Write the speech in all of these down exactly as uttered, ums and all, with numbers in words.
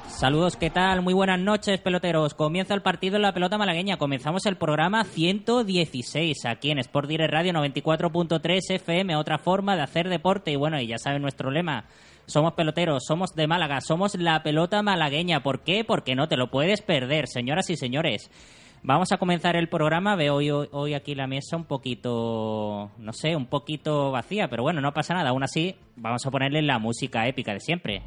Saludos, ¿qué tal? Muy buenas noches, peloteros. Comienza el partido en la pelota malagueña. Comenzamos el programa ciento dieciséis aquí en Sport Direct Radio noventa y cuatro punto tres F M, otra forma de hacer deporte. Y bueno, y ya saben nuestro lema, somos peloteros, somos de Málaga, somos la pelota malagueña. ¿Por qué? Porque no te lo puedes perder, señoras y señores. Vamos a comenzar el programa. Veo hoy, hoy aquí la mesa un poquito, no sé, un poquito vacía, pero bueno, no pasa nada. Aún así, vamos a ponerle la música épica de siempre.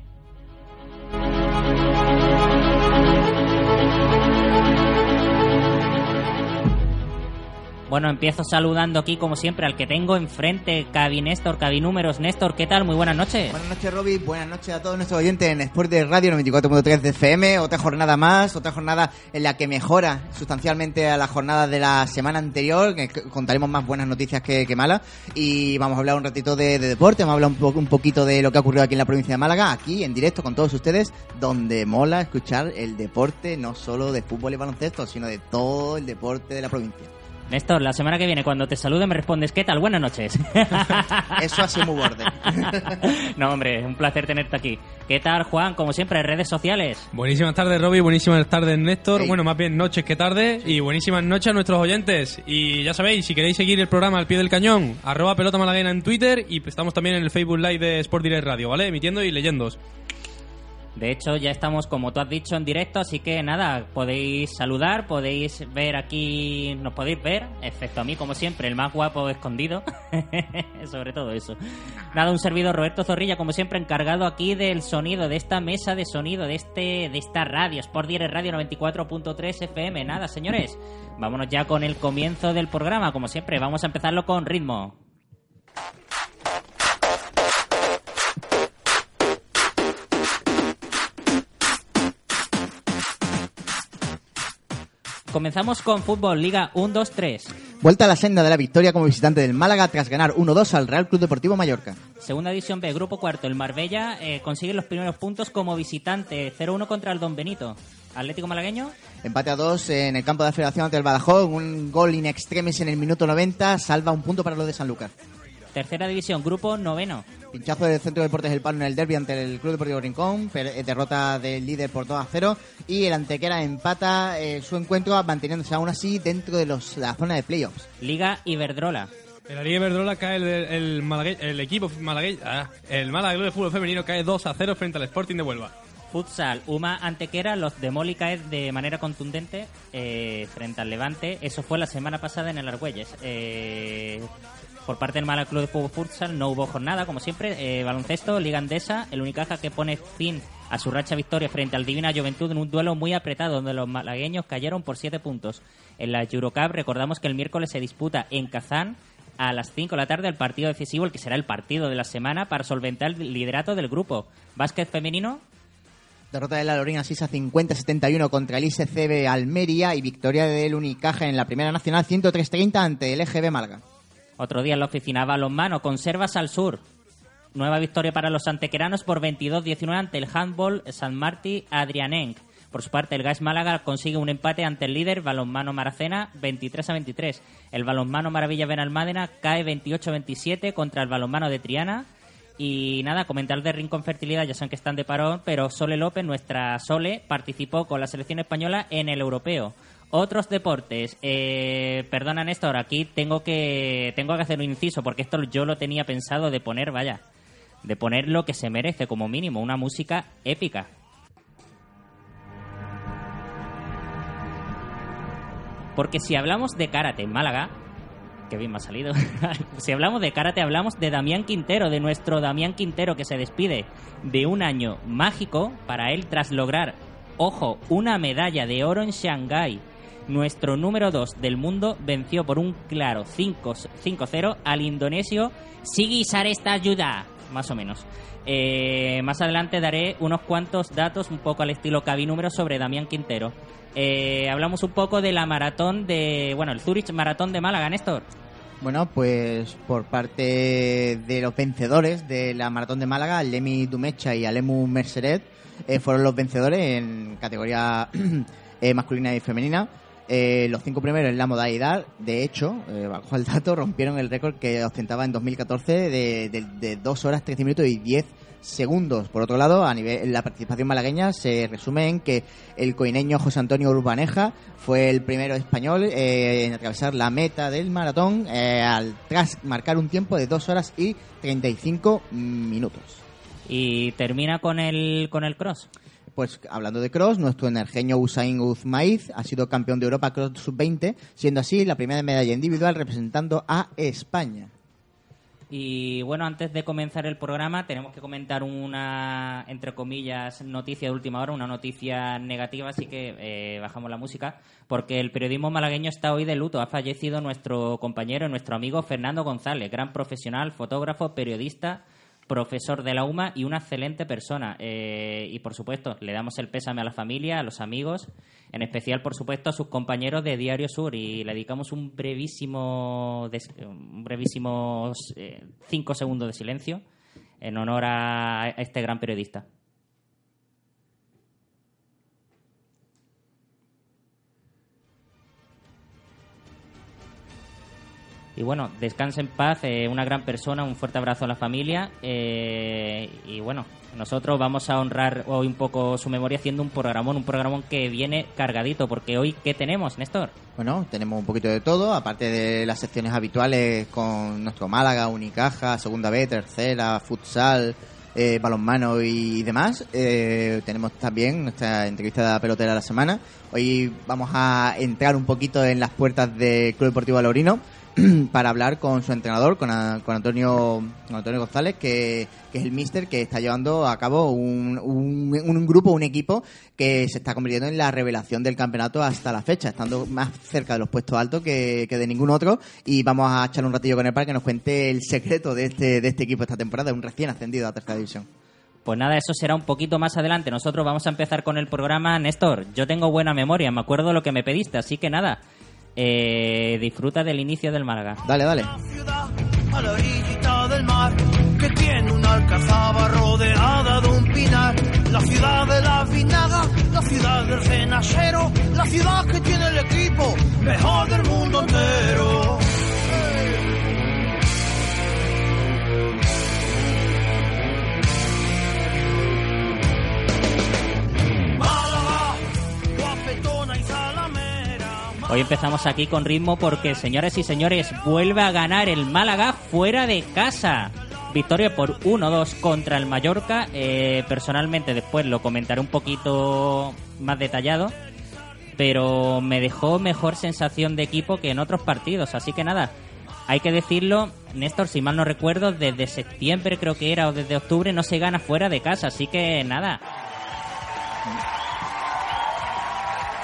Bueno, empiezo saludando aquí, como siempre, al que tengo enfrente, Cabi Néstor, Cabi Números. Néstor, ¿qué tal? Muy buenas noches. Buenas noches, Roby. Buenas noches a todos nuestros oyentes en Sport Direct Radio noventa y cuatro punto tres F M. Otra jornada más, otra jornada en la que mejora sustancialmente a la jornada de la semana anterior. Que contaremos más buenas noticias que, que malas. Y vamos a hablar un ratito de, de deporte, vamos a hablar un, po- un poquito de lo que ha ocurrido aquí en la provincia de Málaga, aquí en directo con todos ustedes, donde mola escuchar el deporte, no solo de fútbol y baloncesto, sino de todo el deporte de la provincia. Néstor, la semana que viene cuando te salude me respondes ¿qué tal? Buenas noches. Eso ha sido muy borde. No, hombre, un placer tenerte aquí. ¿Qué tal, Juan? Como siempre, redes sociales. Buenísimas tardes, Roby. Buenísimas tardes, Néstor. Sí. Bueno, más bien noches que tarde. Sí. Y buenísimas noches a nuestros oyentes. Y ya sabéis, si queréis seguir el programa al pie del cañón, arroba pelota malagueña en Twitter y estamos también en el Facebook Live de Sport Direct Radio, ¿vale? Emitiendo y leyéndos. De hecho, ya estamos, como tú has dicho, en directo, así que nada, podéis saludar, podéis ver aquí, nos podéis ver, excepto a mí, como siempre, el más guapo escondido, sobre todo eso. Nada, un servidor, Roberto Zorrilla, como siempre, encargado aquí del sonido, de esta mesa de sonido, de este de esta radio, Sport Direct Radio noventa y cuatro punto tres F M. Nada, señores, vámonos ya con el comienzo del programa, como siempre, vamos a empezarlo con ritmo. Comenzamos con fútbol, Liga uno dos tres. Vuelta a la senda de la victoria como visitante del Málaga tras ganar uno dos al Real Club Deportivo Mallorca. Segunda División B, grupo cuarto, el Marbella eh, consigue los primeros puntos como visitante, cero uno contra el Don Benito. Atlético Malagueño. Empate a dos en el campo de la Federación ante el Badajoz, un gol in extremis en el minuto noventa, salva un punto para los de Sanlúcar. Tercera División, grupo noveno. Pinchazo del Centro de Deportes del Palo en el derbi ante el Club Deportivo Rincón, derrota del líder por dos a cero y el Antequera empata eh, su encuentro manteniéndose aún así dentro de los, la zona de playoffs. Liga Iberdrola. En la Liga Iberdrola cae el, el, el, el equipo malagueño, ah, el Málaga Club de Fútbol Femenino cae dos a cero frente al Sporting de Huelva. Futsal, Uma Antequera, los de Moli caen de manera contundente eh, frente al Levante. Eso fue la semana pasada en el Argüelles. Eh... Por parte del Málaga Club de Fútbol Futsal no hubo jornada, como siempre. Eh, baloncesto, Liga Andesa, el Unicaja que pone fin a su racha victoria frente al Divina Juventud en un duelo muy apretado donde los malagueños cayeron por siete puntos. En la Eurocup recordamos que el miércoles se disputa en Kazán a las cinco de la tarde el partido decisivo, el que será el partido de la semana para solventar el liderato del grupo. Básquet femenino. Derrota de la Lorena Sisa cincuenta a setenta y uno contra el I C C B Almería y victoria del Unicaja en la Primera Nacional ciento tres a treinta ante el E G B Málaga. Otro día en la oficina, balonmano, Conservas al Sur. Nueva victoria para los antequeranos por veintidós a diecinueve ante el handball San Martí Adrián. Por su parte, el G A S Málaga consigue un empate ante el líder Balonmano Maracena veintitrés a veintitrés. El Balonmano Maravilla Benalmádena cae veintiocho a veintisiete contra el Balonmano de Triana. Y nada, comentar de Rincón Fertilidad, ya saben que están de parón, pero Sole López, nuestra Sole, participó con la selección española en el europeo. Otros deportes, eh, perdona Néstor, aquí tengo que tengo que hacer un inciso, porque esto yo lo tenía pensado de poner, vaya, de poner lo que se merece como mínimo, una música épica. Porque si hablamos de karate en Málaga, que bien me ha salido, si hablamos de karate hablamos de Damián Quintero, de nuestro Damián Quintero, que se despide de un año mágico para él tras lograr, ojo, una medalla de oro en Shanghái. Nuestro número dos del mundo venció por un claro cinco cero al indonesio Sigi Sarestayuda, más o menos. Eh, más adelante daré unos cuantos datos un poco al estilo cabinúmero sobre Damián Quintero. Eh, hablamos un poco de la maratón de... Bueno, el Zurich Maratón de Málaga, Néstor. Bueno, pues por parte de los vencedores de la maratón de Málaga, Lemi Dumecha y Alemu Merceret eh, fueron los vencedores en categoría eh, masculina y femenina. Eh, los cinco primeros en la modalidad, de hecho, eh, bajo el dato, rompieron el récord que ostentaba en dos mil catorce de, de, de dos horas, trece minutos y diez segundos. Por otro lado, a nivel la participación malagueña se resume en que el coineño José Antonio Urbaneja fue el primero español eh, en atravesar la meta del maratón eh, al tras marcar un tiempo de dos horas y treinta y cinco minutos. Y termina con el con el cross. Pues hablando de cross, nuestro energeño Usain Uzmaiz ha sido campeón de Europa Cross sub veinte, siendo así la primera medalla individual representando a España. Y bueno, antes de comenzar el programa tenemos que comentar una, entre comillas, noticia de última hora, una noticia negativa, así que eh, bajamos la música, porque el periodismo malagueño está hoy de luto. Ha fallecido nuestro compañero, nuestro amigo Fernando González, gran profesional, fotógrafo, periodista, profesor de la U M A y una excelente persona. Eh, y por supuesto, le damos el pésame a la familia, a los amigos, en especial, por supuesto, a sus compañeros de Diario Sur, y le dedicamos un brevísimo, des- un brevísimo eh, cinco segundos de silencio en honor a este gran periodista. Y bueno, descanse en paz, eh, una gran persona, un fuerte abrazo a la familia. Eh, y bueno, nosotros vamos a honrar hoy un poco su memoria haciendo un programón, un programón que viene cargadito, porque hoy, ¿qué tenemos, Néstor? Bueno, tenemos un poquito de todo, aparte de las secciones habituales con nuestro Málaga, Unicaja, Segunda B, Tercera, Futsal, eh, Balonmano y demás. Eh, tenemos también nuestra entrevista de la pelotera de la semana. Hoy vamos a entrar un poquito en las puertas del Club Deportivo Alhaurino, para hablar con su entrenador, con, a, con Antonio con Antonio González, que, que es el míster que está llevando a cabo un, un, un grupo, un equipo que se está convirtiendo en la revelación del campeonato hasta la fecha, estando más cerca de los puestos altos que, que de ningún otro, y vamos a echar un ratillo con él para que nos cuente el secreto de este, de este equipo esta temporada, un recién ascendido a Tercera División. Pues nada, eso será un poquito más adelante. Nosotros vamos a empezar con el programa. Néstor, yo tengo buena memoria, me acuerdo lo que me pediste, así que nada... Eh, disfruta del inicio del Málaga. Dale, dale. La ciudad a la orillita del mar, que tiene una alcazaba rodeada de un pinar. La ciudad de la vinaga, la ciudad del cenacero, la ciudad que tiene el equipo mejor del mundo entero. Hoy empezamos aquí con ritmo porque, señores y señores, vuelve a ganar el Málaga fuera de casa. Victoria por uno dos contra el Mallorca. Eh, personalmente, después lo comentaré un poquito más detallado, pero me dejó mejor sensación de equipo que en otros partidos. Así que nada, hay que decirlo, Néstor, si mal no recuerdo, desde septiembre creo que era, o desde octubre, no se gana fuera de casa. Así que nada...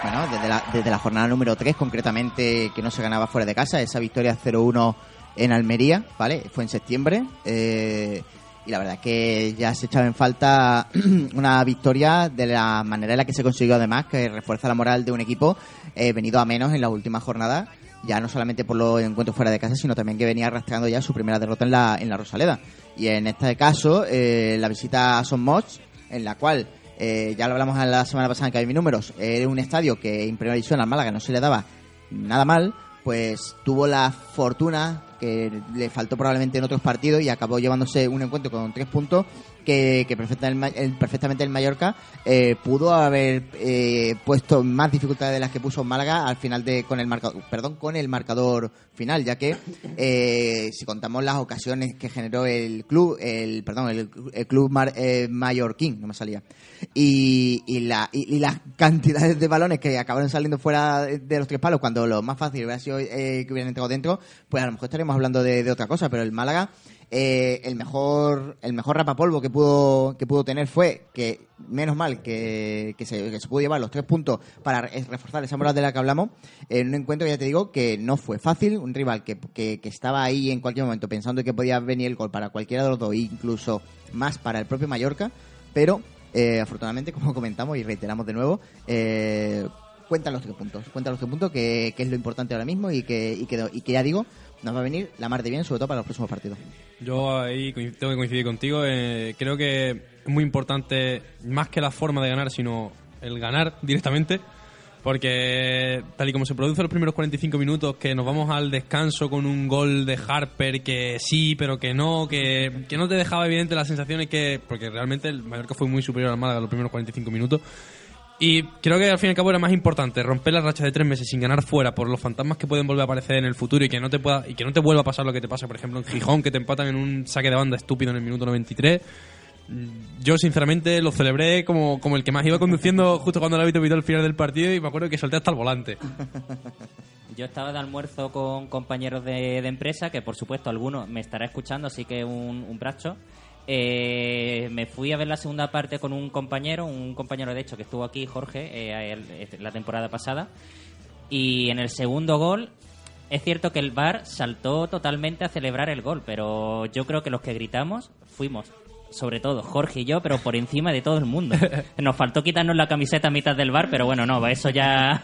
Bueno, desde la, desde la jornada número tres, concretamente, que no se ganaba fuera de casa. Esa victoria cero uno en Almería, ¿vale? Fue en septiembre. Eh, y la verdad es que ya se echaba en falta una victoria de la manera en la que se consiguió, además, que refuerza la moral de un equipo eh, venido a menos en las últimas jornadas. Ya no solamente por los encuentros fuera de casa, sino también que venía arrastrando ya su primera derrota en la, en la Rosaleda. Y en este caso, eh, la visita a Son Moix, en la cual... Eh, ya lo hablamos la semana pasada en Cabin Números, era eh, un estadio que en primera división al Málaga no se le daba nada mal, pues tuvo la fortuna que le faltó probablemente en otros partidos y acabó llevándose un encuentro con tres puntos que, que perfectamente, el, perfectamente el Mallorca eh, pudo haber eh, puesto más dificultades de las que puso Málaga al final de con el marcador, perdón, con el marcador final, ya que eh, si contamos las ocasiones que generó el club, el perdón, el, el club mar, eh, mallorquín, no me salía, y, y, la, y, y las cantidades de balones que acabaron saliendo fuera de los tres palos cuando lo más fácil hubiera sido eh, que hubieran entrado dentro, pues a lo mejor estaríamos hablando de, de otra cosa, pero el Málaga eh, el mejor el mejor rapapolvo que pudo que pudo tener fue que menos mal que, que, se, que se pudo llevar los tres puntos para reforzar esa moral de la que hablamos en un encuentro, ya te digo, que no fue fácil, un rival que, que, que estaba ahí en cualquier momento pensando que podía venir el gol para cualquiera de los dos, incluso más para el propio Mallorca, pero eh, afortunadamente, como comentamos y reiteramos de nuevo, eh, cuentan los tres puntos, cuentan los tres puntos que, que es lo importante ahora mismo y que, y que, y que ya digo, nos va a venir la mar de bien, sobre todo para los próximos partidos. Yo ahí tengo que coincidir contigo. Eh, creo que es muy importante, más que la forma de ganar, sino el ganar directamente. Porque tal y como se producen los primeros cuarenta y cinco minutos, que nos vamos al descanso con un gol de Harper que sí, pero que no, que, que no te dejaba evidente las sensaciones que... Porque realmente el Mallorca fue muy superior al Málaga los primeros cuarenta y cinco minutos. Y creo que al fin y al cabo era más importante romper la racha de tres meses sin ganar fuera por los fantasmas que pueden volver a aparecer en el futuro y que no te pueda y que no te vuelva a pasar lo que te pasa, por ejemplo, en Gijón, que te empatan en un saque de banda estúpido en el minuto noventa y tres. Yo, sinceramente, lo celebré como, como el que más iba conduciendo justo cuando el árbitro pitó el final del partido y me acuerdo que salté hasta el volante. Yo estaba de almuerzo con compañeros de, de empresa, que por supuesto alguno me estará escuchando, así que un, un brazo. Eh, me fui a ver la segunda parte con un compañero, un compañero de hecho que estuvo aquí, Jorge, eh, el, la temporada pasada, y en el segundo gol es cierto que el V A R saltó totalmente a celebrar el gol, pero yo creo que los que gritamos fuimos, sobre todo Jorge y yo, pero por encima de todo el mundo. Nos faltó quitarnos la camiseta a mitad del V A R, pero bueno, no, eso ya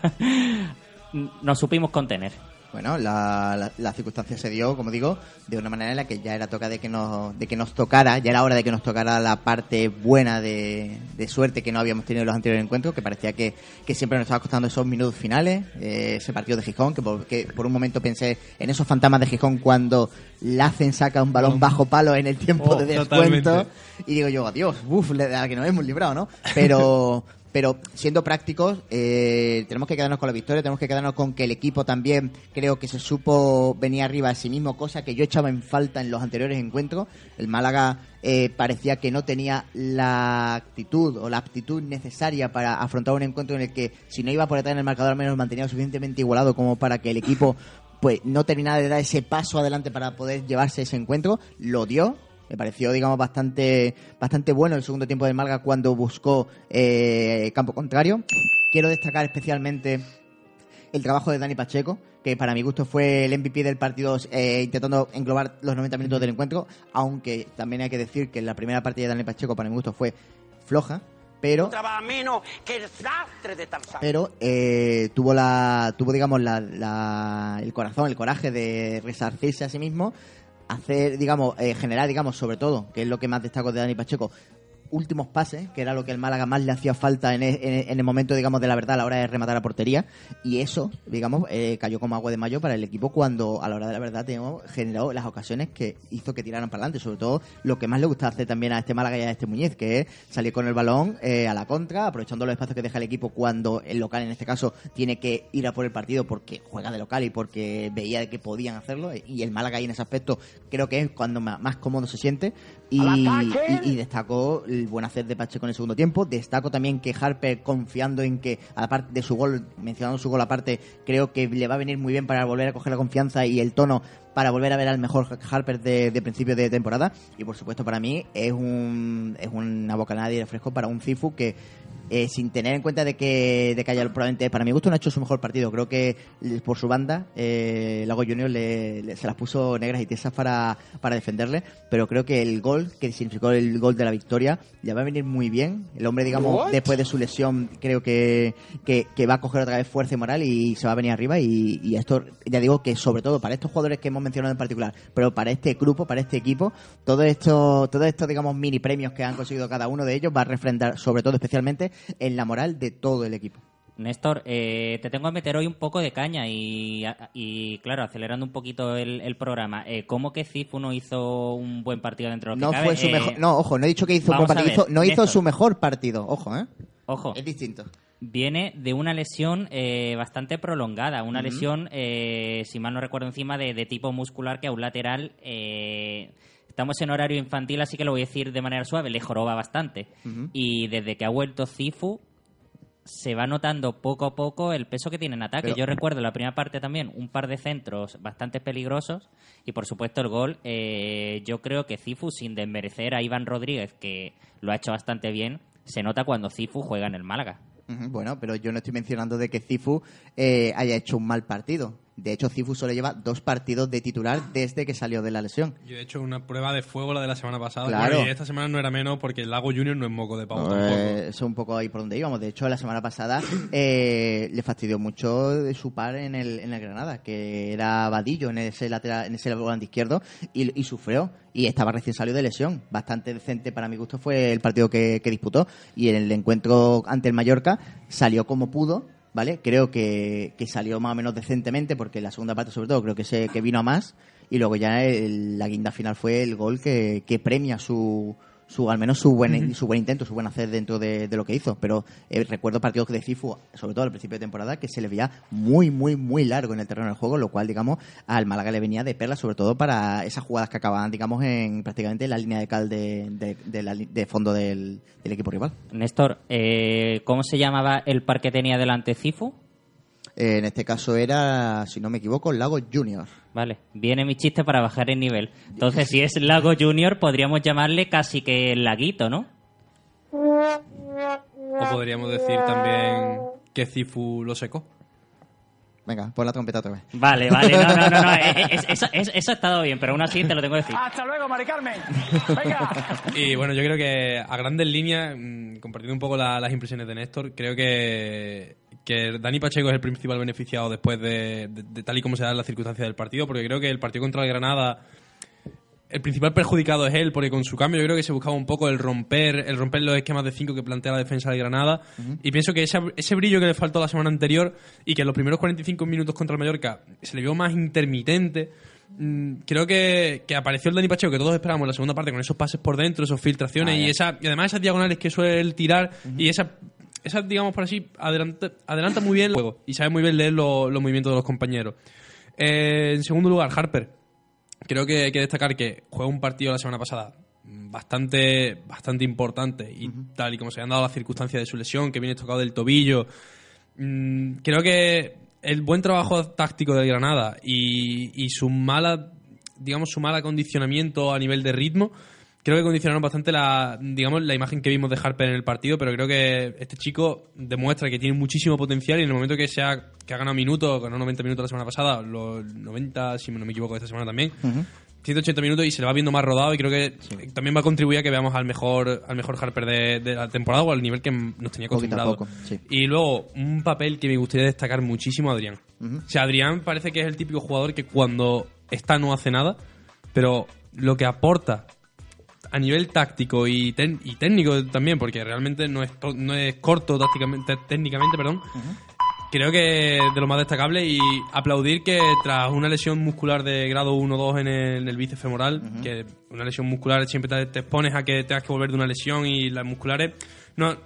nos supimos contener. Bueno, la, la, la circunstancia se dio, como digo, de una manera en la que ya era toca de que nos de que nos tocara, ya era hora de que nos tocara la parte buena de, de suerte que no habíamos tenido en los anteriores encuentros, que parecía que, que siempre nos estaba costando esos minutos finales, eh, ese partido de Gijón, que por, que por un momento pensé en esos fantasmas de Gijón cuando Lacen saca un balón bajo palo en el tiempo oh, de descuento, totalmente. Y digo yo, adiós, uff, de la que nos hemos librado, ¿no? Pero... Pero siendo prácticos, eh, tenemos que quedarnos con la victoria, tenemos que quedarnos con que el equipo también creo que se supo venir arriba a sí mismo, cosa que yo echaba en falta en los anteriores encuentros. El Málaga eh, parecía que no tenía la actitud o la aptitud necesaria para afrontar un encuentro en el que si no iba por detrás en el marcador al menos mantenía suficientemente igualado como para que el equipo pues no terminara de dar ese paso adelante para poder llevarse ese encuentro. Lo dio. Me pareció, digamos, bastante bastante bueno el segundo tiempo del Málaga cuando buscó eh, campo contrario. Quiero destacar especialmente el trabajo de Dani Pacheco, que para mi gusto fue el M V P del partido, eh, intentando englobar los noventa minutos del encuentro, aunque también hay que decir que la primera partida de Dani Pacheco para mi gusto fue floja, pero pero eh, tuvo la tuvo digamos la, la, el corazón, el coraje de resarcirse a sí mismo, hacer, digamos, eh, generar, digamos, sobre todo, que es lo que más destaco de Dani Pacheco, últimos pases, que era lo que el Málaga más le hacía falta en el, en el momento, digamos, de la verdad a la hora de rematar a portería, y eso, digamos, eh, cayó como agua de mayo para el equipo cuando a la hora de la verdad teníamos generado las ocasiones que hizo que tiraran para adelante, sobre todo lo que más le gusta hacer también a este Málaga y a este Muñiz, que es salir con el balón eh, a la contra, aprovechando los espacios que deja el equipo cuando el local, en este caso, tiene que ir a por el partido porque juega de local y porque veía que podían hacerlo, y el Málaga ahí en ese aspecto creo que es cuando más cómodo se siente, y, y, y destacó el buen hacer de Pacheco en el segundo tiempo. Destaco también que Harper, confiando en que, aparte de su gol, mencionando su gol aparte, creo que le va a venir muy bien para volver a coger la confianza y el tono para volver a ver al mejor Harper de, de principio de temporada. Y por supuesto, para mí es un es una bocanada de refresco para un Cifu que, eh, sin tener en cuenta de que, de que haya, probablemente para mi gusto no ha hecho su mejor partido, creo que por su banda eh, Lago Junior le, le, se las puso negras y tiesas para, para defenderle, pero creo que el gol, que significó el gol de la victoria, le va a venir muy bien. El hombre, digamos, ¿Qué? después de su lesión, creo que, que, que va a coger otra vez fuerza y moral y se va a venir arriba, y, y esto, ya digo que sobre todo para estos jugadores que hemos mencionado en particular, pero para este grupo, para este equipo, todos estos, todo esto, digamos, mini premios que han conseguido cada uno de ellos va a refrendar, sobre todo, especialmente, en la moral de todo el equipo. Néstor, eh, te tengo a meter hoy un poco de caña y, y claro, acelerando un poquito el, el programa. Eh, ¿Cómo que Cifu no hizo un buen partido dentro de lo que no cabe? Fue su eh, mejor, no, ojo, no he dicho que hizo un buen partido. Ver, hizo, no Néstor. hizo su mejor partido, ojo, ¿eh? Ojo. Es distinto. Viene de una lesión eh, bastante prolongada, una uh-huh. lesión, eh, si mal no recuerdo, encima de, de tipo muscular que a un lateral... Eh, Estamos en horario infantil, así que lo voy a decir de manera suave. Le joroba bastante. Uh-huh. Y desde que ha vuelto Cifu, se va notando poco a poco el peso que tiene en ataque. Pero... Yo recuerdo la primera parte también, un par de centros bastante peligrosos. Y, por supuesto, el gol. Eh, yo creo que Cifu, sin desmerecer a Iván Rodríguez, que lo ha hecho bastante bien, se nota cuando Cifu juega en el Málaga. Uh-huh. Bueno, pero yo no estoy mencionando de que Cifu eh, haya hecho un mal partido. De hecho, Cifu solo lleva dos partidos de titular desde que salió de la lesión. Yo he hecho una prueba de fuego la de la semana pasada. Claro. Y esta semana no era menos porque el Lago Junior no es moco de pavo no, tampoco. Eh, eso es un poco ahí por donde íbamos. De hecho, la semana pasada eh, le fastidió mucho su par en el, en el Granada, que era Vadillo en ese lateral, en ese volante izquierdo, y, y sufrió. Y estaba recién salido de lesión. Bastante decente, para mi gusto, fue el partido que, que disputó. Y en el encuentro ante el Mallorca salió como pudo. Vale, creo que, que salió más o menos decentemente porque la segunda parte sobre todo creo que se que vino a más y luego ya el, la guinda final fue el gol que, que premia su, su al menos su buen, su buen intento, su buen hacer dentro de, de lo que hizo. Pero eh, recuerdo partidos de Cifu, sobre todo al principio de temporada, que se le veía muy, muy, muy largo en el terreno del juego, lo cual, digamos, al Málaga le venía de perla, sobre todo para esas jugadas que acababan, digamos, en prácticamente la línea de cal de, de, de, la, de fondo del, del equipo rival. Néstor, eh, ¿cómo se llamaba el par que tenía delante Cifu? Eh, en este caso era, si no me equivoco, Lago Junior. Vale, viene mi chiste para bajar el nivel. Entonces, si es Lago Junior, podríamos llamarle casi que Laguito, ¿no? O podríamos decir también que Cifu lo secó. Venga, pon la trompeta otra vez. Vale, vale, no, no, no, no. Es, es, es, eso ha estado bien, pero aún así te lo tengo que decir. Hasta luego, Mari Carmen. Venga. Y bueno, yo creo que a grandes líneas, compartiendo un poco la, las impresiones de Néstor, creo que, que Dani Pacheco es el principal beneficiado después de, de, de tal y como se dan las circunstancias del partido, porque creo que el partido contra el Granada, el principal perjudicado es él, porque con su cambio yo creo que se buscaba un poco el romper el romper los esquemas de cinco que plantea la defensa de Granada. Uh-huh. Y pienso que ese, ese brillo que le faltó la semana anterior y que en los primeros cuarenta y cinco minutos contra el Mallorca se le vio más intermitente. Mm, creo que, que apareció el Dani Pacheco que todos esperábamos en la segunda parte, con esos pases por dentro, esas filtraciones ah, y, esa, y además esas diagonales que suele él tirar. Uh-huh. Y esa, esa, digamos por así, adelanta, adelanta muy bien el juego y sabe muy bien leer lo, los movimientos de los compañeros. Eh, en segundo lugar, Harper. Creo que hay que destacar que juega un partido la semana pasada bastante, bastante importante y uh-huh. tal y como se han dado las circunstancias de su lesión, que viene tocado del tobillo. Mmm, creo que el buen trabajo táctico del Granada y, y su mala, digamos, su mal acondicionamiento a nivel de ritmo, creo que condicionaron bastante la, digamos, la imagen que vimos de Harper en el partido, pero creo que este chico demuestra que tiene muchísimo potencial y en el momento que se ha, que ha ganado minutos, ganó noventa minutos la semana pasada, los noventa, si no me equivoco, esta semana también, uh-huh. ciento ochenta minutos y se le va viendo más rodado y creo que sí. también va a contribuir a que veamos al mejor al mejor Harper de, de la temporada o al nivel que nos tenía acostumbrado. Sí. Y luego, un papel que me gustaría destacar muchísimo, Adrián. Uh-huh. O sea, Adrián parece que es el típico jugador que cuando está no hace nada, pero lo que aporta a nivel táctico y, ten, y técnico también, porque realmente no es, no es corto tácticamente, técnicamente, perdón. Uh-huh. Creo que de lo más destacable y aplaudir que tras una lesión muscular de grado uno dos en el, en el bíceps femoral, uh-huh. que una lesión muscular siempre te, te expones a que tengas que volver de una lesión y las musculares no,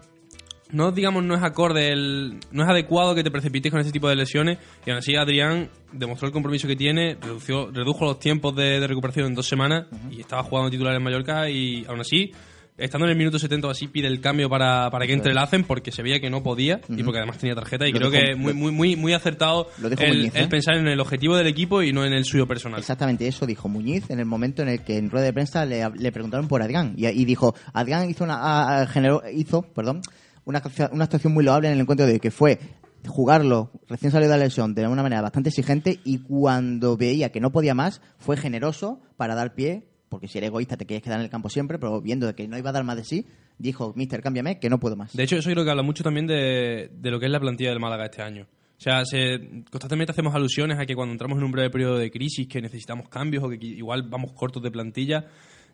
no digamos no es acorde, el, no es adecuado que te precipites con ese tipo de lesiones y aún así Adrián demostró el compromiso que tiene, redució, redujo los tiempos de, de recuperación en dos semanas uh-huh. y estaba jugando titular en Mallorca y aún así, estando en el minuto setenta o así, pide el cambio para, para que entre Lazen porque se veía que no podía uh-huh. y porque además tenía tarjeta y lo creo dijo, que muy muy muy muy acertado el, Muñiz, ¿eh? el pensar en el objetivo del equipo y no en el suyo personal. Exactamente eso dijo Muñiz en el momento en el que en rueda de prensa le, le preguntaron por Adrián y, y dijo, Adrián hizo, una, a, generó, hizo perdón, una, una actuación muy loable en el encuentro de hoy, que fue jugarlo recién salido de la lesión de una manera bastante exigente y cuando veía que no podía más fue generoso para dar pie, porque si eres egoísta te quieres quedar en el campo siempre, pero viendo que no iba a dar más de sí, dijo, mister, cámbiame, que no puedo más. De hecho, eso creo que habla mucho también de, de lo que es la plantilla del Málaga este año. O sea, se, constantemente hacemos alusiones a que cuando entramos en un breve periodo de crisis, que necesitamos cambios o que igual vamos cortos de plantilla.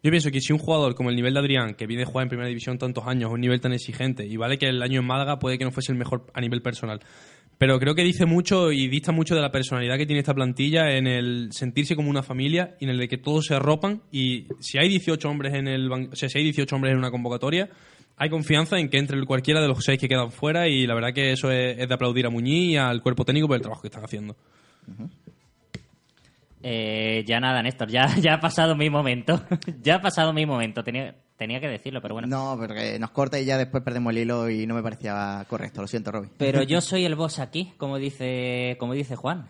Yo pienso que si un jugador como el nivel de Adrián, que viene a jugar en primera división tantos años, un nivel tan exigente, y vale que el año en Málaga puede que no fuese el mejor a nivel personal, pero creo que dice mucho y dista mucho de la personalidad que tiene esta plantilla en el sentirse como una familia y en el de que todos se arropan, y si hay dieciocho hombres en el ban- o sea, si hay dieciocho hombres en una convocatoria, hay confianza en que entre cualquiera de los seis que quedan fuera, y la verdad que eso es, es de aplaudir a Muñiz y al cuerpo técnico por el trabajo que están haciendo. Uh-huh. Eh, ya nada, Néstor, ya, ya ha pasado mi momento. ya ha pasado mi momento. Tenía, tenía que decirlo, pero bueno. No, porque nos corta y ya después perdemos el hilo y no me parecía correcto. Lo siento, Roby. Pero yo soy el boss aquí, como dice, como dice Juan.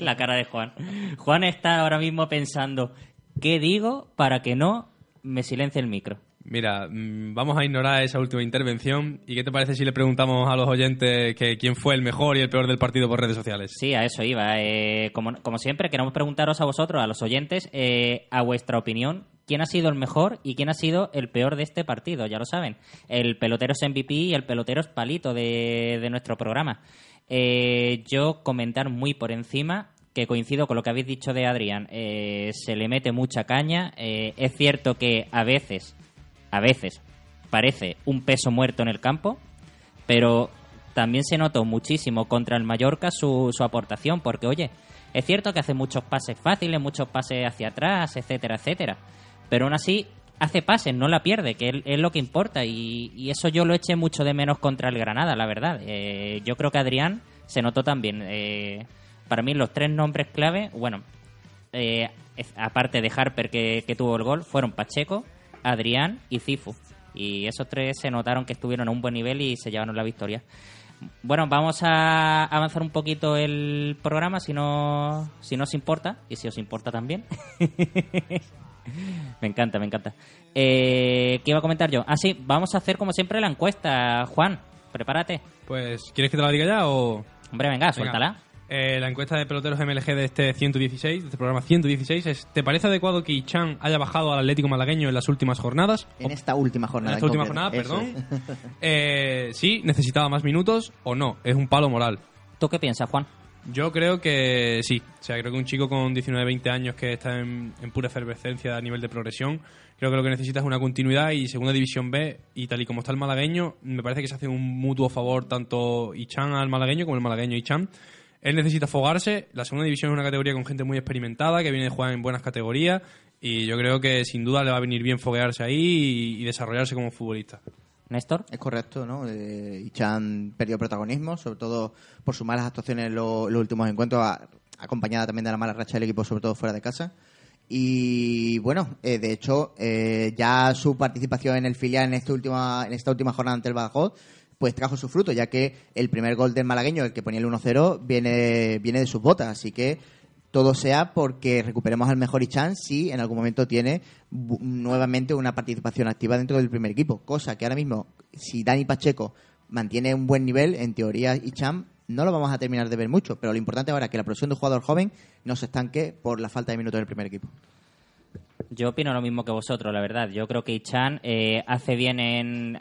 La cara de Juan. Juan está ahora mismo pensando, ¿qué digo para que no me silencie el micro? Mira, vamos a ignorar esa última intervención. ¿Y qué te parece si le preguntamos a los oyentes que quién fue el mejor y el peor del partido por redes sociales? Sí, a eso iba. Eh, como, como siempre, queremos preguntaros a vosotros, a los oyentes, eh, a vuestra opinión, quién ha sido el mejor y quién ha sido el peor de este partido. Ya lo saben, el pelotero es M V P y el pelotero es palito de, de nuestro programa. Eh, yo comentar muy por encima que coincido con lo que habéis dicho de Adrián. Eh, se le mete mucha caña. Eh, es cierto que a veces... A veces parece un peso muerto en el campo, pero también se notó muchísimo contra el Mallorca su, su aportación, porque, oye, es cierto que hace muchos pases fáciles, muchos pases hacia atrás, etcétera, etcétera, pero aún así hace pases, no la pierde, que es, es lo que importa, y, y eso yo lo eché mucho de menos contra el Granada, la verdad. Eh, yo creo que Adrián se notó también. Eh, para mí los tres nombres clave, bueno, eh, aparte de Harper que, que tuvo el gol, fueron Pacheco, Adrián y Cifu, y esos tres se notaron que estuvieron a un buen nivel y se llevaron la victoria. Bueno, vamos a avanzar un poquito el programa, si no, si no os importa, y si os importa también. Me encanta, me encanta. Eh, ¿qué iba a comentar yo? Ah, sí, vamos a hacer como siempre la encuesta, Juan, prepárate. Pues, ¿quieres que te la diga ya o...? Hombre, venga, venga. Suéltala. Eh, la encuesta de peloteros M L G de este ciento dieciséis, de este programa ciento dieciséis, es: ¿te parece adecuado que Ichan haya bajado al Atlético Malagueño en las últimas jornadas? En esta última jornada. En esta en última jornada, perdón. Eh, ¿Sí? ¿Necesitaba más minutos o no? Es un palo moral. ¿Tú qué piensas, Juan? Yo creo que sí. O sea, creo que un chico con diecinueve veinte años que está en, en pura efervescencia a nivel de progresión, creo que lo que necesita es una continuidad, y Segunda División B, y tal y como está el malagueño, me parece que se hace un mutuo favor tanto Ichan al malagueño como el malagueño Ichan. Él necesita fogarse. La segunda división es una categoría con gente muy experimentada, que viene de jugar en buenas categorías, y yo creo que sin duda le va a venir bien foguearse ahí y, y desarrollarse como futbolista. Néstor. Es correcto, ¿no? Eh, Ichan perdió protagonismo, sobre todo por sus malas actuaciones en lo, los últimos encuentros, a, acompañada también de la mala racha del equipo, sobre todo fuera de casa. Y bueno, eh, de hecho, eh, ya su participación en el filial en, este última, en esta última jornada ante el Badajoz pues trajo su fruto, ya que el primer gol del malagueño, el que ponía el uno cero, viene, viene de sus botas. Así que todo sea porque recuperemos al mejor Ichan si en algún momento tiene bu- nuevamente una participación activa dentro del primer equipo. Cosa que ahora mismo, si Dani Pacheco mantiene un buen nivel, en teoría Ichan no lo vamos a terminar de ver mucho. Pero lo importante ahora es que la producción de un jugador joven no se estanque por la falta de minutos del primer equipo. Yo opino lo mismo que vosotros, la verdad. Yo creo que Ichan eh, hace bien en...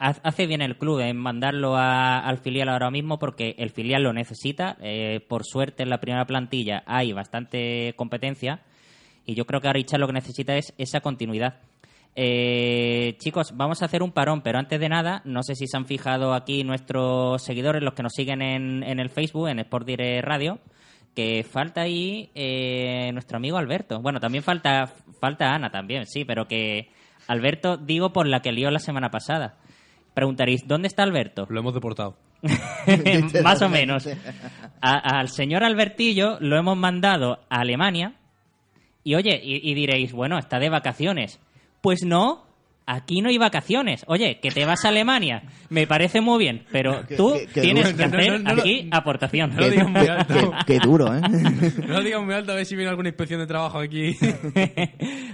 Hace bien el club en mandarlo a, al filial ahora mismo, porque el filial lo necesita. Eh, por suerte, en la primera plantilla hay bastante competencia, y yo creo que Aricha lo que necesita es esa continuidad. Eh, chicos, vamos a hacer un parón, pero antes de nada, no sé si se han fijado aquí nuestros seguidores, los que nos siguen en, en el Facebook, en Sport Direct Radio, que falta ahí eh, nuestro amigo Alberto. Bueno, también falta, falta Ana también, sí, pero que... Alberto, digo, por la que lió la semana pasada. Preguntaréis, ¿dónde está Alberto? Lo hemos deportado. Más o menos. A, al señor Albertillo lo hemos mandado a Alemania. Y oye, y, y diréis, bueno, está de vacaciones. Pues no, aquí no hay vacaciones. Oye, que te vas a Alemania, me parece muy bien, pero tú que, que, tienes que, que hacer no, no, no, aquí no, aportación. No lo digas muy alto. Qué, qué duro, ¿eh? No lo digas muy alto, a ver si viene alguna inspección de trabajo aquí.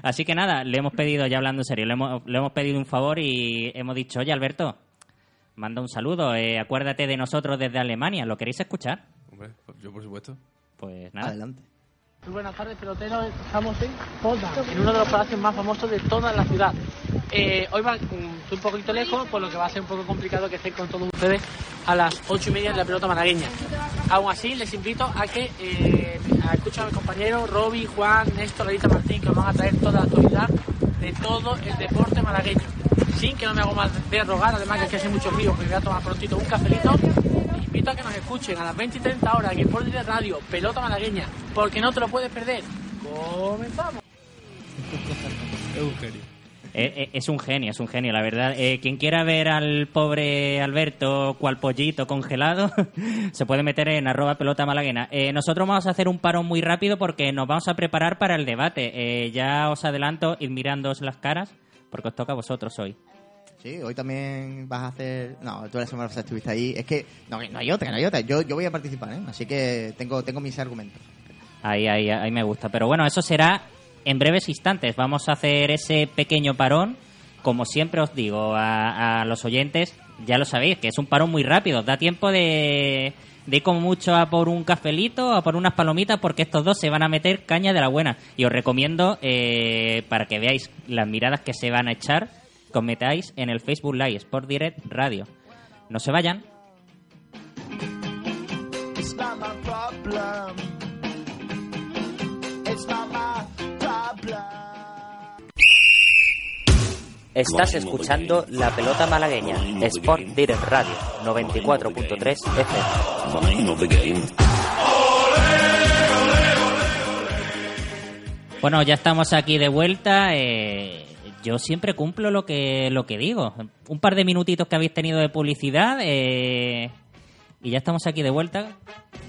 Así que nada, le hemos pedido, ya hablando en serio, le hemos, le hemos pedido un favor y hemos dicho, oye, Alberto, manda un saludo, eh, acuérdate de nosotros desde Alemania, ¿lo queréis escuchar? Hombre, yo por supuesto. Pues nada. Adelante. Muy buenas tardes, peloteros. Estamos en Potsdam, en uno de los palacios más famosos de toda la ciudad. Eh, hoy va un poquito lejos, por lo que va a ser un poco complicado que estén con todos ustedes a las ocho y media de la pelota malagueña. Aún así, les invito a que eh, escuchen a mis compañeros Roby, Juan, Néstor, Larita, Martín, que os van a traer toda la actualidad de todo el deporte malagueño. Sin que no me hago más de rogar, además que es que hace mucho frío, porque voy a tomar prontito un cafelito. Les invito a que nos escuchen a las veinte y treinta horas en Sport Direct Radio, pelota malagueña, porque no te lo puedes perder. ¡Comenzamos! Es un genio. Eh, es un genio, es un genio, la verdad. Eh, quien quiera ver al pobre Alberto cual pollito congelado, se puede meter en arroba pelota malaguena. Eh, nosotros vamos a hacer un parón muy rápido porque nos vamos a preparar para el debate. Eh, ya os adelanto, ir mirándoos las caras, porque os toca a vosotros hoy. Sí, hoy también vas a hacer... No, tú la semana pasada estuviste ahí. Es que no, no hay otra, no hay otra. Yo, yo voy a participar, ¿eh? Así que tengo, tengo mis argumentos. Ahí, ahí, ahí me gusta. Pero bueno, eso será... En breves instantes vamos a hacer ese pequeño parón. Como siempre os digo a, a los oyentes, ya lo sabéis, que es un parón muy rápido. Da tiempo de, de ir como mucho a por un cafelito, a por unas palomitas, porque estos dos se van a meter caña de la buena. Y os recomiendo, eh, para que veáis las miradas que se van a echar, que os metáis en el Facebook Live, Sport Direct Radio. No se vayan. It's not my problem. It's not my... Estás escuchando La Pelota Malagueña, Sport Direct Radio, noventa y cuatro punto tres F M. Bueno, ya estamos aquí de vuelta. Eh, yo siempre cumplo lo que lo que digo. Un par de minutitos que habéis tenido de publicidad eh, y ya estamos aquí de vuelta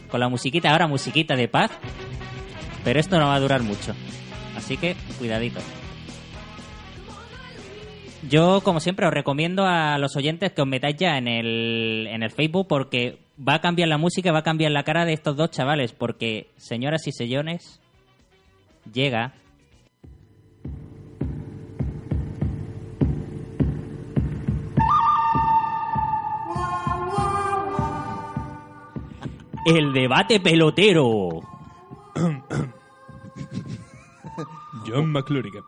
con la musiquita. Ahora musiquita de paz, pero esto no va a durar mucho. Así que, cuidadito. Yo, como siempre, os recomiendo a los oyentes que os metáis ya en el, en el Facebook, porque va a cambiar la música, va a cambiar la cara de estos dos chavales, porque, señoras y señores, llega... ¡El debate pelotero! John McClurigan.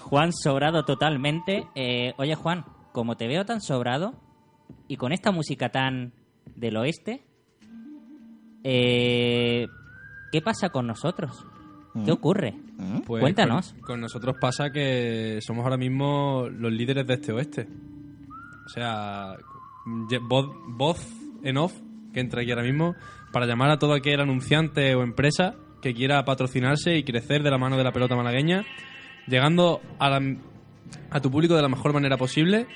Juan sobrado totalmente. Eh, oye, Juan, como te veo tan sobrado y con esta música tan del oeste, eh, ¿qué pasa con nosotros? ¿Qué ocurre? Pues cuéntanos. Con, con nosotros pasa que somos ahora mismo los líderes de este oeste. O sea, voz, voz en off que entra aquí ahora mismo para llamar a todo aquel anunciante o empresa que quiera patrocinarse y crecer de la mano de la pelota malagueña, llegando a, la, a tu público de la mejor manera posible,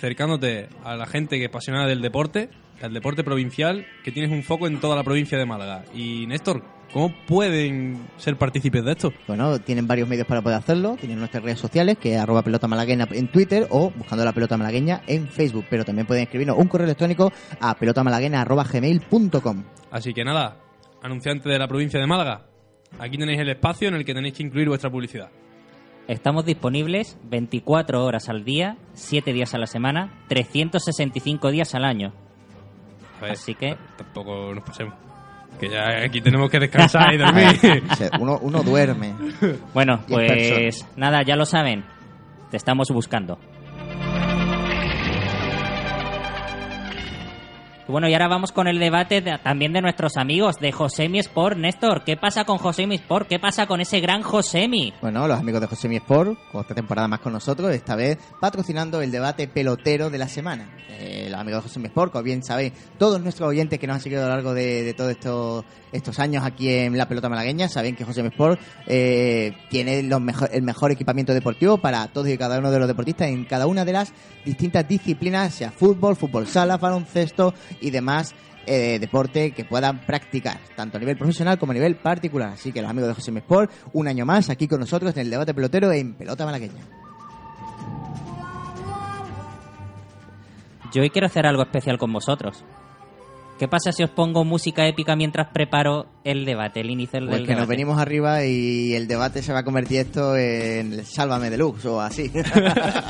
cercándote a la gente que es apasionada del deporte, al deporte provincial, que tienes un foco en toda la provincia de Málaga. Y Néstor, ¿cómo pueden ser partícipes de esto? Bueno, tienen varios medios para poder hacerlo. Tienen nuestras redes sociales, que es arroba pelota malagueña en Twitter o buscando la pelota malagueña en Facebook. Pero también pueden escribirnos un correo electrónico a pelotamalagueña arroba gmail punto com. Así que nada, anunciante de la provincia de Málaga, aquí tenéis el espacio en el que tenéis que incluir vuestra publicidad. Estamos disponibles veinticuatro horas al día, siete días a la semana, trescientos sesenta y cinco días al año. A ver, así que... Tampoco nos pasemos, que ya aquí tenemos que descansar y dormir. uno, uno duerme. Bueno, pues nada, ya lo saben, te estamos buscando. Bueno, y ahora vamos con el debate de, también de nuestros amigos de Josemi Sport. Néstor, ¿qué pasa con Josemi Sport? ¿Qué pasa con ese gran Josemi? Bueno, los amigos de Josemi Sport, otra temporada más con nosotros, esta vez patrocinando el debate pelotero de la semana. Eh, los amigos de Josemi Sport, como bien sabéis, todos nuestros oyentes que nos han seguido a lo largo de, de todos estos, estos años aquí en la pelota malagueña, saben que Josemi Sport eh, tiene los mejor, el mejor equipamiento deportivo para todos y cada uno de los deportistas en cada una de las distintas disciplinas, sea fútbol, fútbol sala, baloncesto y demás eh, deporte que puedan practicar, tanto a nivel profesional como a nivel particular. Así que los amigos de Josemi Sport, un año más aquí con nosotros en el debate pelotero en Pelota Malagueña. Yo hoy quiero hacer algo especial con vosotros. ¿Qué pasa si os pongo música épica mientras preparo el debate, el inicio del pues debate? Pues que nos venimos arriba y el debate se va a convertir esto en el Sálvame Deluxe o así.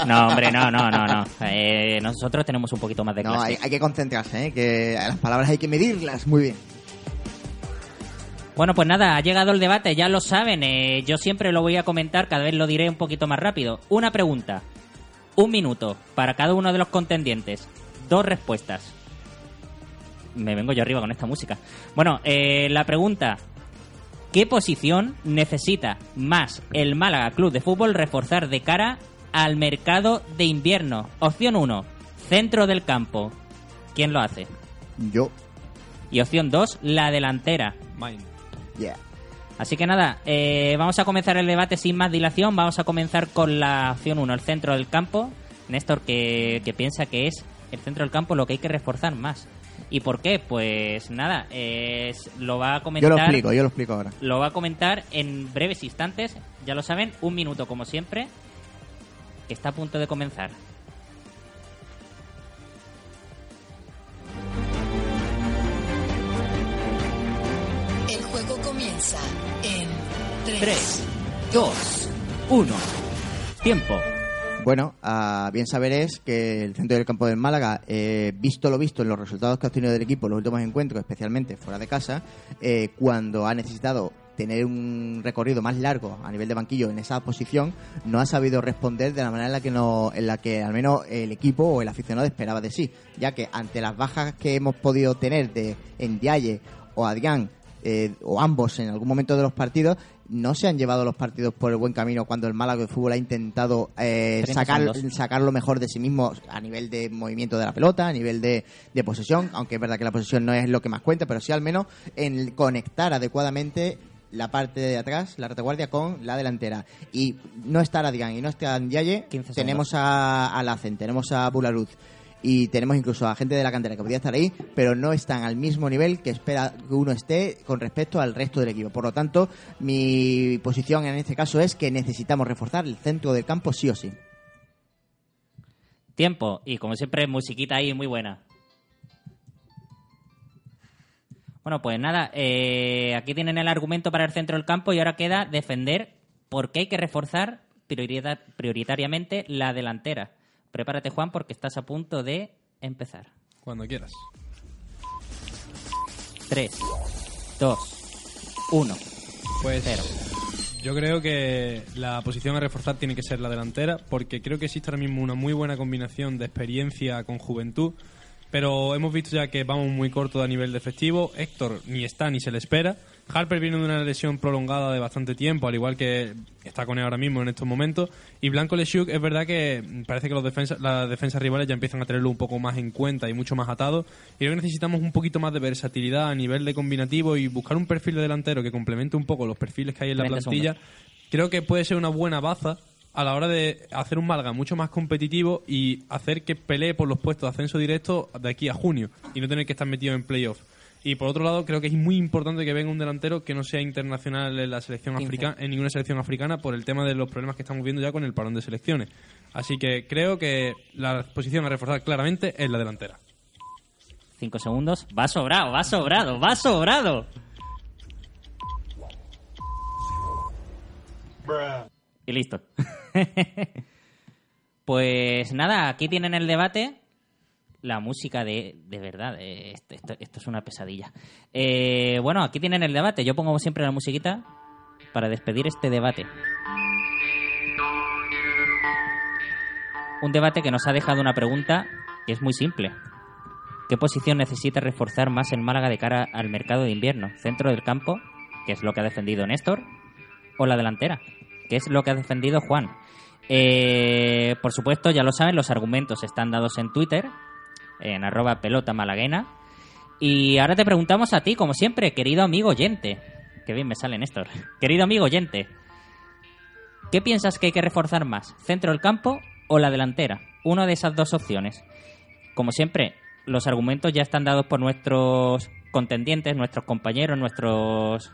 No, hombre, no, no, no. no. Eh, nosotros tenemos un poquito más de clase. No, hay, hay que concentrarse, ¿eh? Que las palabras hay que medirlas muy bien. Bueno, pues nada, ha llegado el debate, ya lo saben. Eh, yo siempre lo voy a comentar, cada vez lo diré un poquito más rápido. Una pregunta, un minuto para cada uno de los contendientes, dos respuestas. Me vengo yo arriba con esta música. Bueno, eh, la pregunta: ¿qué posición necesita más el Málaga Club de Fútbol reforzar de cara al mercado de invierno? Opción uno, centro del campo. ¿Quién lo hace? Yo. Y opción dos, la delantera. Mine. Yeah. Así que nada, eh, vamos a comenzar el debate sin más dilación. Vamos a comenzar con la opción uno, el centro del campo. Néstor, que, que piensa que es el centro del campo lo que hay que reforzar más. ¿Y por qué? Pues nada, eh, lo va a comentar... Yo lo explico, yo lo explico ahora. Lo va a comentar en breves instantes, ya lo saben, un minuto como siempre, que está a punto de comenzar. El juego comienza en tres, dos, uno, tiempo. Bueno, a bien saber es que el centro del campo del Málaga, eh, visto lo visto en los resultados que ha obtenido del equipo en los últimos encuentros, especialmente fuera de casa, eh, cuando ha necesitado tener un recorrido más largo a nivel de banquillo en esa posición, no ha sabido responder de la manera en la que no, en la que al menos el equipo o el aficionado esperaba de sí, ya que ante las bajas que hemos podido tener de Ndiaye o Adrián, eh, o ambos en algún momento de los partidos, no se han llevado los partidos por el buen camino cuando el Málaga de Fútbol ha intentado eh, sacar, sacar lo mejor de sí mismo a nivel de movimiento de la pelota, a nivel de, de posesión, aunque es verdad que la posesión no es lo que más cuenta, pero sí al menos en conectar adecuadamente la parte de atrás, la retaguardia, con la delantera. Y no está Adrián y no está Ndiaye, tenemos a, a Lacen, tenemos a Bularuz, y tenemos incluso a gente de la cantera que podría estar ahí, pero no están al mismo nivel que espera que uno esté con respecto al resto del equipo. Por lo tanto, mi posición en este caso es que necesitamos reforzar el centro del campo sí o sí. Tiempo. Y como siempre, musiquita ahí muy buena. Bueno, pues nada, eh, aquí tienen el argumento para el centro del campo y ahora queda defender por qué hay que reforzar priorita- prioritariamente la delantera. Prepárate, Juan, porque estás a punto de empezar. Cuando quieras. tres, dos, uno, pues cero. Yo creo que la posición a reforzar tiene que ser la delantera, porque creo que existe ahora mismo una muy buena combinación de experiencia con juventud, pero hemos visto ya que vamos muy cortos a nivel de efectivo. Héctor ni está ni se le espera. Harper viene de una lesión prolongada de bastante tiempo, al igual que está con él ahora mismo en estos momentos. Y Blanco Lesiuk, es verdad que parece que los defensas, las defensas rivales ya empiezan a tenerlo un poco más en cuenta y mucho más atado. Y creo que necesitamos un poquito más de versatilidad a nivel de combinativo y buscar un perfil de delantero que complemente un poco los perfiles que hay en la plantilla. Creo que puede ser una buena baza a la hora de hacer un Málaga mucho más competitivo y hacer que pelee por los puestos de ascenso directo de aquí a junio y no tener que estar metido en playoff. Y por otro lado, creo que es muy importante que venga un delantero que no sea internacional en la selección africana, en ninguna selección africana, por el tema de los problemas que estamos viendo ya con el parón de selecciones. Así que creo que la posición a reforzar claramente es la delantera. Cinco segundos. Va sobrado, va sobrado, va sobrado. Y listo. Pues nada, aquí tienen el debate. La música de... De verdad, eh, esto, esto, esto es una pesadilla. Eh, bueno, aquí tienen el debate. Yo pongo siempre la musiquita para despedir este debate. Un debate que nos ha dejado una pregunta que es muy simple. ¿Qué posición necesita reforzar más el Málaga de cara al mercado de invierno? ¿Centro del campo, que es lo que ha defendido Néstor? ¿O la delantera, que es lo que ha defendido Juan? Eh, por supuesto, ya lo saben, los argumentos están dados en Twitter, en arroba pelota malaguena. Y ahora te preguntamos a ti, como siempre, querido amigo oyente. Qué bien me sale, Néstor. Querido amigo oyente, ¿qué piensas que hay que reforzar más? ¿Centro del campo o la delantera? Una de esas dos opciones. Como siempre, los argumentos ya están dados por nuestros contendientes, nuestros compañeros, nuestros,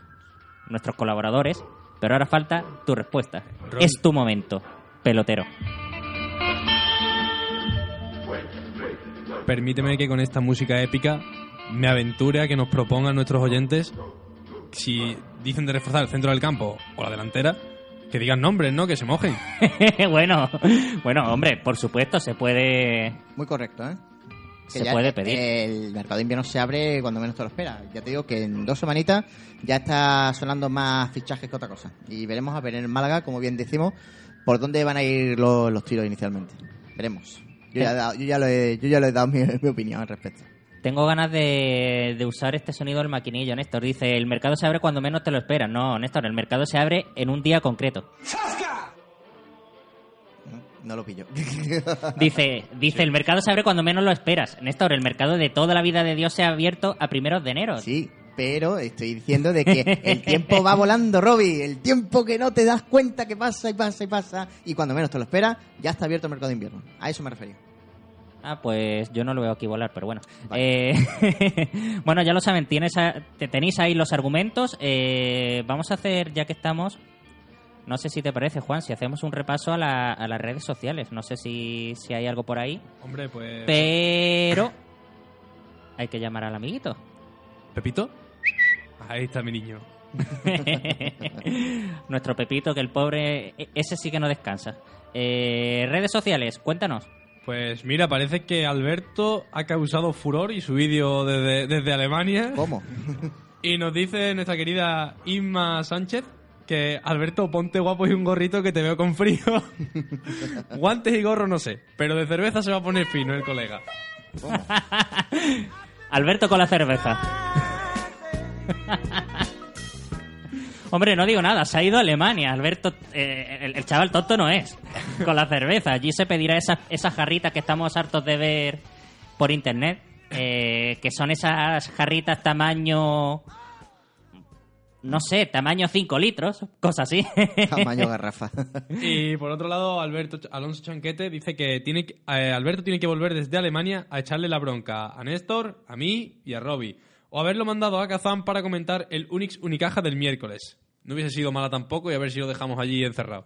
nuestros colaboradores. Pero ahora falta tu respuesta. Ron. Es tu momento, pelotero. Permíteme que con esta música épica me aventure a que nos propongan nuestros oyentes, si dicen de reforzar el centro del campo o la delantera, que digan nombres, ¿no? Que se mojen. bueno, bueno, hombre, por supuesto se puede... Muy correcto, ¿eh? Que se puede pedir. El mercado de invierno se abre cuando menos te lo esperas. Ya te digo que en dos semanitas ya está sonando más fichajes que otra cosa. Y veremos a ver en Málaga, como bien decimos, por dónde van a ir los, los tiros inicialmente. Veremos. Yo ya, yo ya, lo, he, yo ya lo he dado mi, mi opinión al respecto. Tengo ganas de, de usar este sonido del maquinillo, Néstor. Dice, el mercado se abre cuando menos te lo esperas. No, Néstor, el mercado se abre en un día concreto. ¡Sasca! No lo pillo. Dice, dice sí. El mercado se abre cuando menos lo esperas. Néstor, el mercado de toda la vida de Dios se ha abierto a primeros de enero. Sí, pero estoy diciendo de que el tiempo va volando, Roby. El tiempo que no te das cuenta que pasa y pasa y pasa. Y cuando menos te lo esperas, ya está abierto el mercado de invierno. A eso me refería. Ah, pues yo no lo veo aquí volar, pero bueno. Vale. Eh, bueno, ya lo saben, tienes a, te tenéis ahí los argumentos. Eh, vamos a hacer, ya que estamos... No sé si te parece, Juan, si hacemos un repaso a, la, a las redes sociales. No sé si, si hay algo por ahí. Hombre, pues... Pero... Hay que llamar al amiguito. ¿Pepito? Ahí está mi niño. Nuestro Pepito, que el pobre... Ese sí que no descansa. Eh, redes sociales, cuéntanos. Pues mira, parece que Alberto ha causado furor y su vídeo desde, desde Alemania. ¿Cómo? Y nos dice nuestra querida Inma Sánchez que Alberto, ponte guapo y un gorrito que te veo con frío. Guantes y gorro no sé, pero de cerveza se va a poner fino el colega. ¿Cómo? Alberto con la cerveza. Hombre, no digo nada, se ha ido a Alemania. Alberto, eh, el, el chaval tonto no es. Con la cerveza, allí se pedirá esas, esas jarritas que estamos hartos de ver por internet, eh, que son esas jarritas tamaño... No sé, tamaño cinco litros, cosas así. Tamaño garrafa. Y por otro lado, Alberto Alonso Chanquete dice que tiene que, eh, Alberto tiene que volver desde Alemania a echarle la bronca a Néstor, a mí y a Robbie. O haberlo mandado a Kazan para comentar el Unics Unicaja del miércoles. No hubiese sido mala tampoco y a ver si lo dejamos allí encerrado.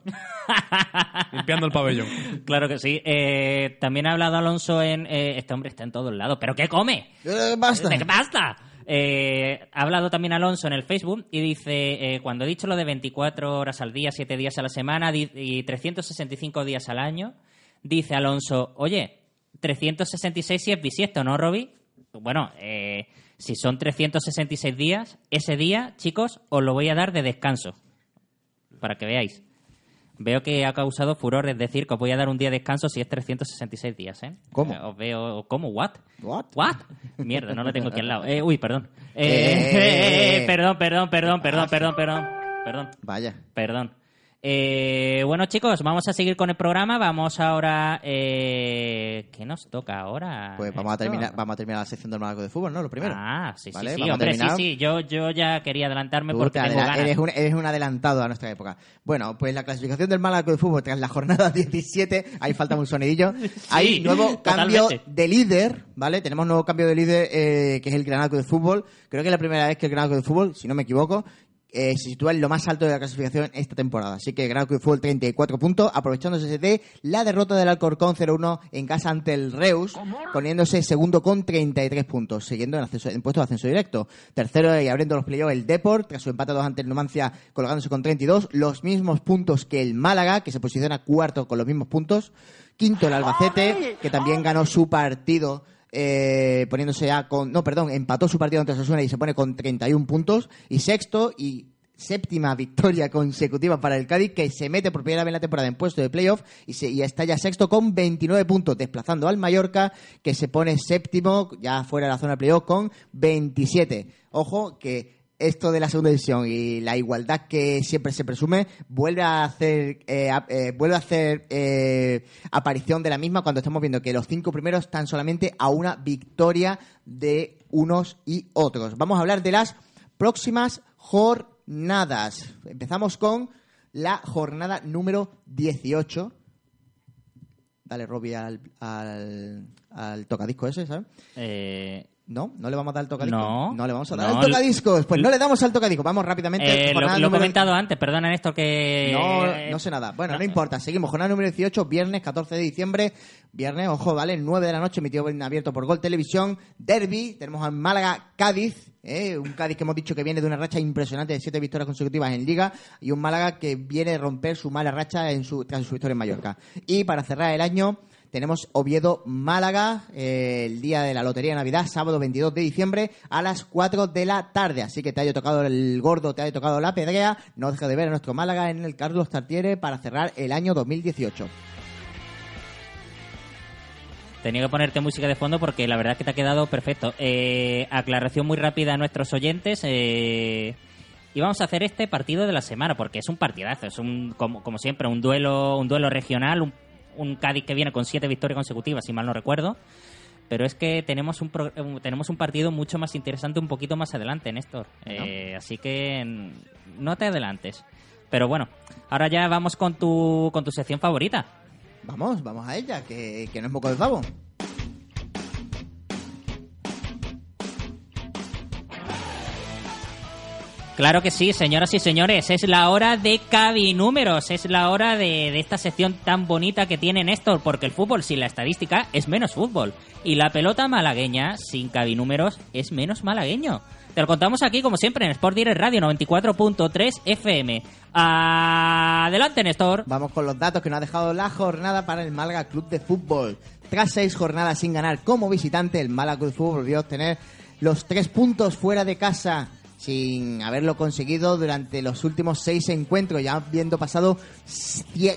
Limpiando el pabellón. Claro que sí. Eh, también ha hablado Alonso en... Eh, este hombre está en todos lados. ¿Pero qué come? Eh, ¡Basta! Eh, ¡Basta! Eh, ha hablado también Alonso en el Facebook y dice, eh, cuando he dicho lo de veinticuatro horas al día, siete días a la semana y trescientos sesenta y cinco días al año, dice Alonso, oye, trescientos sesenta y seis si es bisiesto, ¿no, Roby? Bueno, eh, si son trescientos sesenta y seis días, ese día, chicos, os lo voy a dar de descanso, para que veáis. Veo que ha causado furor, es decir, que os voy a dar un día de descanso si es trescientos sesenta y seis días, ¿eh? ¿Cómo? Os veo... ¿Cómo? ¿What? ¿What? ¿What? Mierda, no lo tengo aquí al lado. Eh, uy, perdón. Eh, eh, eh, eh, perdón, perdón, perdón, perdón, perdón, perdón, perdón. Vaya. Perdón. Eh, bueno, chicos, vamos a seguir con el programa. Vamos ahora... Eh, ¿Qué nos toca ahora? Pues vamos a terminar vamos a terminar la sección del Málaga de Fútbol, ¿no? Lo primero. Ah, sí, ¿vale? sí, sí hombre, sí, sí. Yo, yo ya quería adelantarme Tú porque te tengo adela- ganas. Eres un, eres un adelantado a nuestra época. Bueno, pues la clasificación del Málaga de Fútbol tras la jornada diecisiete. Ahí falta un sonidillo. Sí, hay nuevo totalmente. Cambio de líder, ¿vale? Tenemos nuevo cambio de líder, eh, que es el Granada Club de Fútbol. Creo que es la primera vez que el Granada Club de Fútbol, si no me equivoco, Eh, se sitúa en lo más alto de la clasificación esta temporada. Así que Granada Club de Fútbol treinta y cuatro puntos, aprovechándose de la derrota del Alcorcón cero uno en casa ante el Reus, poniéndose segundo con treinta y tres puntos, siguiendo en, ascenso, en puestos de ascenso directo. Tercero y abriendo los playoffs el Depor, tras su empate a dos ante el Numancia, colgándose con treinta y dos, los mismos puntos que el Málaga, que se posiciona cuarto con los mismos puntos. Quinto el Albacete, que también ganó su partido... Eh, poniéndose a con no perdón empató su partido ante Osasuna y se pone con treinta y un puntos, y sexto y séptima victoria consecutiva para el Cádiz, que se mete por primera vez en la temporada en puesto de playoff y, se, y está ya sexto con veintinueve puntos, desplazando al Mallorca, que se pone séptimo ya fuera de la zona de playoff con veintisiete. Ojo que esto de la segunda división y la igualdad que siempre se presume vuelve a hacer eh, eh, vuelve a hacer eh, aparición de la misma, cuando estamos viendo que los cinco primeros están solamente a una victoria de unos y otros. Vamos a hablar de las próximas jornadas. Empezamos con la jornada número dieciocho. Dale, Robbie, al, al, al tocadisco ese, ¿sabes? Eh... No, no le vamos a dar al tocadiscos. No, no le vamos a dar no, al tocadiscos. Pues no le damos al tocadiscos. Vamos rápidamente. Eh, lo he comentado antes, perdona, Néstor, que... No, no sé nada. Bueno, no, no importa. Seguimos. Jornada número dieciocho, viernes catorce de diciembre. Viernes, ojo, ¿vale? nueve de la noche, emitido en abierto por Gol Televisión. Derbi, tenemos al Málaga Cádiz. ¿eh? Un Cádiz que hemos dicho que viene de una racha impresionante de siete victorias consecutivas en Liga. Y un Málaga que viene de romper su mala racha en su, tras su victoria en Mallorca. Y para cerrar el año... tenemos Oviedo-Málaga eh, el día de la Lotería de Navidad, sábado veintidós de diciembre a las cuatro de la tarde. Así que te haya tocado el gordo, te haya tocado la pedrea, no dejes de ver a nuestro Málaga en el Carlos Tartiere para cerrar el año dos mil dieciocho. Tenía que ponerte música de fondo porque la verdad es que te ha quedado perfecto. Eh, aclaración muy rápida a nuestros oyentes. Eh, y vamos a hacer este partido de la semana porque es un partidazo. Es un como, como siempre, un duelo un duelo regional. Un, un Cádiz que viene con siete victorias consecutivas, si mal no recuerdo. Pero es que tenemos un, pro, tenemos un partido mucho más interesante un poquito más adelante, Néstor. Eh, ¿No? Así que no te adelantes. Pero bueno, ahora ya vamos con tu, con tu sección favorita. Vamos, vamos a ella, que, que no es moco de pavo. Claro que sí, señoras y señores. Es la hora de Cabinúmeros. Es la hora de, de esta sección tan bonita que tiene Néstor. Porque el fútbol sin la estadística es menos fútbol. Y la pelota malagueña sin Cabinúmeros es menos malagueño. Te lo contamos aquí, como siempre, en Sport Direct Radio noventa y cuatro punto tres F M. Adelante, Néstor. Vamos con los datos que nos ha dejado la jornada para el Málaga Club de Fútbol. Tras seis jornadas sin ganar como visitante, el Málaga Club de Fútbol volvió a obtener los tres puntos fuera de casa, sin haberlo conseguido durante los últimos seis encuentros, ya habiendo pasado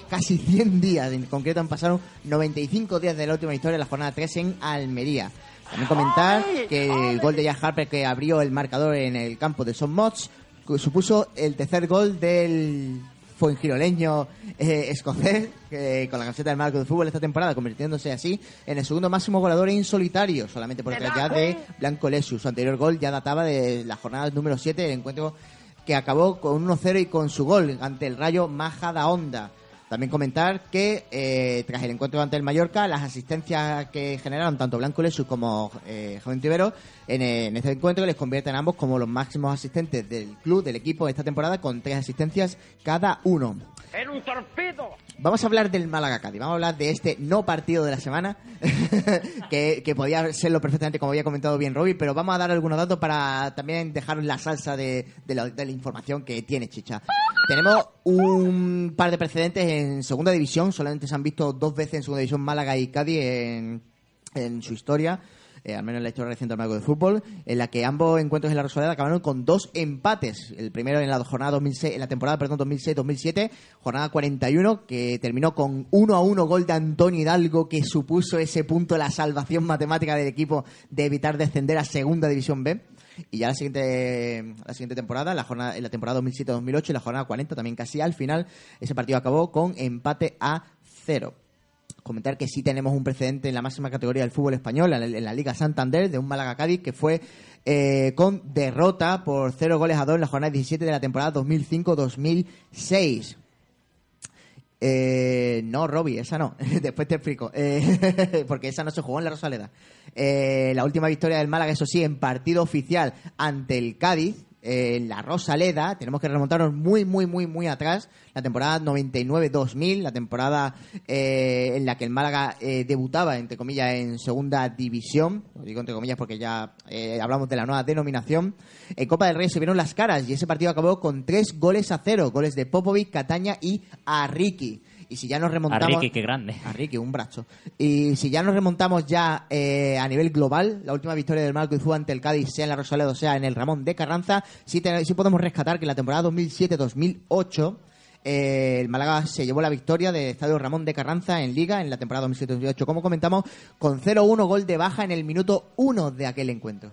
casi cien días, en concreto han pasado noventa y cinco días de la última victoria de la jornada tres en Almería. También comentar que el gol de Jack Harper, que abrió el marcador en el campo de Son Mots, supuso el tercer gol del fuengiroleño eh, escocés, que con la camiseta del Málaga de Fútbol esta temporada, convirtiéndose así en el segundo máximo goleador en solitario, solamente por detrás ya de Blanco Lesu. Su anterior gol ya databa de la jornada número siete, el encuentro que acabó con uno cero y con su gol ante el Rayo Majadahonda. También comentar que eh, tras el encuentro ante el Mallorca, las asistencias que generaron tanto Blanco Lesus como eh, Javier Tibero en, en este encuentro les convierten a ambos como los máximos asistentes del club, del equipo esta temporada, con tres asistencias cada uno. ¡Era un torpedo! Vamos a hablar del Málaga Cádiz, vamos a hablar de este no partido de la semana, que, que podía serlo perfectamente como había comentado bien Robbie, pero vamos a dar algunos datos para también dejar la salsa de, de, la, de la información que tiene Chicha. Tenemos un par de precedentes en Segunda División, solamente se han visto dos veces en Segunda División Málaga y Cádiz en, en su historia, eh, al menos en la historia reciente del Málaga de Fútbol, en la que ambos encuentros en la Rosaleda acabaron con dos empates. El primero en la jornada dos mil seis, en la temporada perdón dos mil seis dos mil siete, jornada cuarenta y uno, que terminó con uno a uno, gol de Antonio Hidalgo, que supuso ese punto de la salvación matemática del equipo de evitar descender a Segunda División B. Y ya la siguiente la siguiente temporada, la jornada en la temporada dos mil siete dos mil ocho, en la jornada cuarenta, también casi al final, ese partido acabó con empate a cero. Comentar que sí tenemos un precedente en la máxima categoría del fútbol español, en la, en la Liga Santander, de un Málaga Cádiz que fue eh, con derrota por cero goles a dos en la jornada diecisiete de la temporada dos mil cinco dos mil seis. Eh, no, Robbie, esa no. Después te explico. Eh, porque esa no se jugó en la Rosaleda. Eh, la última victoria del Málaga, eso sí, en partido oficial ante el Cádiz, eh, en la Rosaleda. Tenemos que remontarnos muy, muy, muy, muy atrás. La temporada noventa y nueve dos mil, la temporada eh, en la que el Málaga eh, debutaba, entre comillas, en Segunda División. Lo digo entre comillas porque ya eh, hablamos de la nueva denominación. En Copa del Rey se vieron las caras y ese partido acabó con tres goles a cero. Goles de Popovic, Cataña y Arriqui. Y si ya nos remontamos... Arriqui, qué grande. Arriqui, un brazo. Y si ya nos remontamos ya eh, a nivel global, la última victoria del Málaga fue ante el Cádiz, sea en la Rosaleda o sea en el Ramón de Carranza, sí, te, sí podemos rescatar que en la temporada dos mil siete dos mil ocho... Eh, el Málaga se llevó la victoria del Estadio Ramón de Carranza en Liga en la temporada dos mil siete dos mil ocho, como comentamos, con cero uno, gol de baja en el minuto uno de aquel encuentro.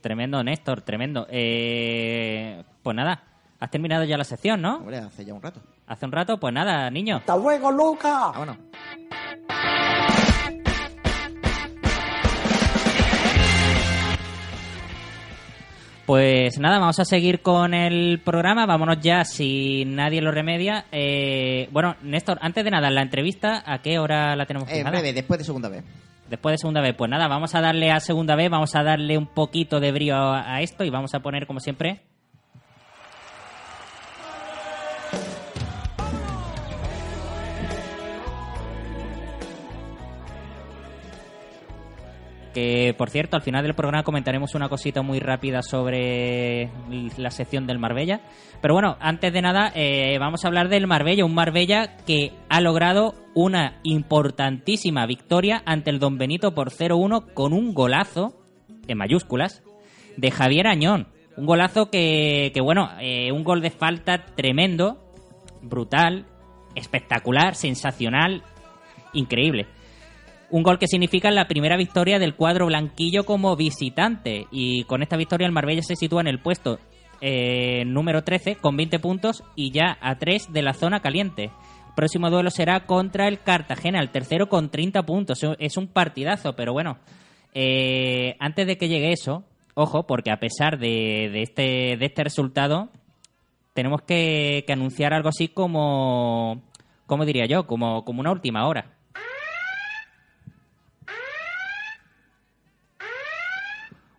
Tremendo, Néstor, tremendo. Eh, pues nada, has terminado ya la sección, ¿no? Hombre, hace ya un rato. Hace un rato, pues nada, niño. ¡Hasta luego, Luca! Ah, bueno. Pues nada, vamos a seguir con el programa. Vámonos ya, si nadie lo remedia. Eh, bueno, Néstor, antes de nada, la entrevista, ¿a qué hora la tenemos fijada? En breve, después de Segunda B. Después de Segunda B. Pues nada, vamos a darle a Segunda B, vamos a darle un poquito de brío a, a esto y vamos a poner, como siempre... que por cierto al final del programa comentaremos una cosita muy rápida sobre la sección del Marbella, pero bueno, antes de nada eh, vamos a hablar del Marbella, un Marbella que ha logrado una importantísima victoria ante el Don Benito por cero uno con un golazo, en mayúsculas, de Javier Añón, un golazo que, que bueno, eh, un gol de falta tremendo, brutal, espectacular, sensacional, increíble. Un gol que significa la primera victoria del cuadro blanquillo como visitante. Y con esta victoria el Marbella se sitúa en el puesto eh, número trece con veinte puntos y ya a tres de la zona caliente. El próximo duelo será contra el Cartagena, el tercero con treinta puntos. Es un partidazo, pero bueno, eh, antes de que llegue eso, ojo, porque a pesar de, de, este, de este resultado tenemos que, que anunciar algo así como, ¿cómo diría yo? Como, como una última hora.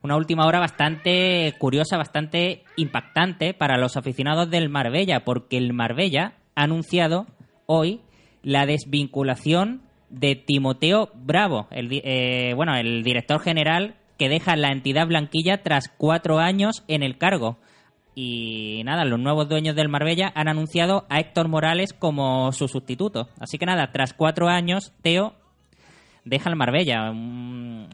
Una última hora bastante curiosa, bastante impactante para los aficionados del Marbella, porque el Marbella ha anunciado hoy la desvinculación de Timoteo Bravo, el, eh, bueno, el director general que deja la entidad blanquilla tras cuatro años en el cargo. Y nada, los nuevos dueños del Marbella han anunciado a Héctor Morales como su sustituto. Así que nada, tras cuatro años, Teo deja el Marbella. Un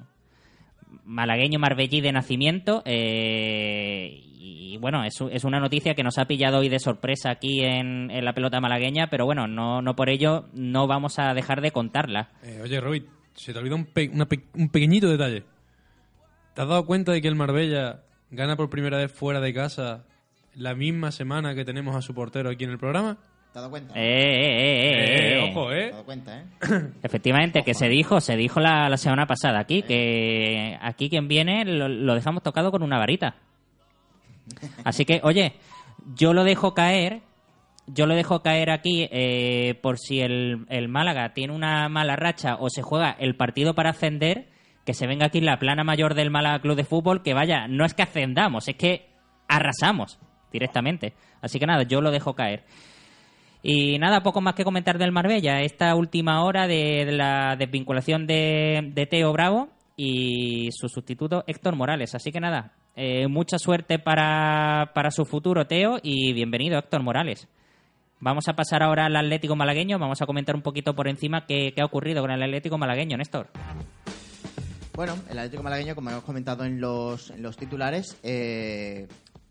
malagueño marbellí de nacimiento, eh, y bueno, es, es una noticia que nos ha pillado hoy de sorpresa aquí en, en la pelota malagueña, pero bueno, no, no por ello no vamos a dejar de contarla. Eh, oye, Roby, se te olvidó un, pe- una pe- un pequeñito detalle. ¿Te has dado cuenta de que el Marbella gana por primera vez fuera de casa la misma semana que tenemos a su portero aquí en el programa? ¿Te has dado cuenta? Eh, eh, eh, eh, eh. Ojo, eh. ¿Te has dado cuenta, eh? Efectivamente, ojo. Que se dijo, se dijo la, la semana pasada aquí, eh. que aquí quien viene lo, lo dejamos tocado con una varita. Así que, oye, yo lo dejo caer, yo lo dejo caer aquí eh, por si el, el Málaga tiene una mala racha o se juega el partido para ascender, que se venga aquí la plana mayor del Málaga Club de Fútbol, que vaya, no es que ascendamos, es que arrasamos directamente. Así que nada, yo lo dejo caer. Y nada, poco más que comentar del Marbella. Esta última hora de, de la desvinculación de, de Teo Bravo y su sustituto Héctor Morales. Así que nada, eh, mucha suerte para, para su futuro, Teo, y bienvenido, Héctor Morales. Vamos a pasar ahora al Atlético Malagueño. Vamos a comentar un poquito por encima qué, qué ha ocurrido con el Atlético Malagueño, Néstor. Bueno, el Atlético Malagueño, como hemos comentado en los, en los titulares, eh...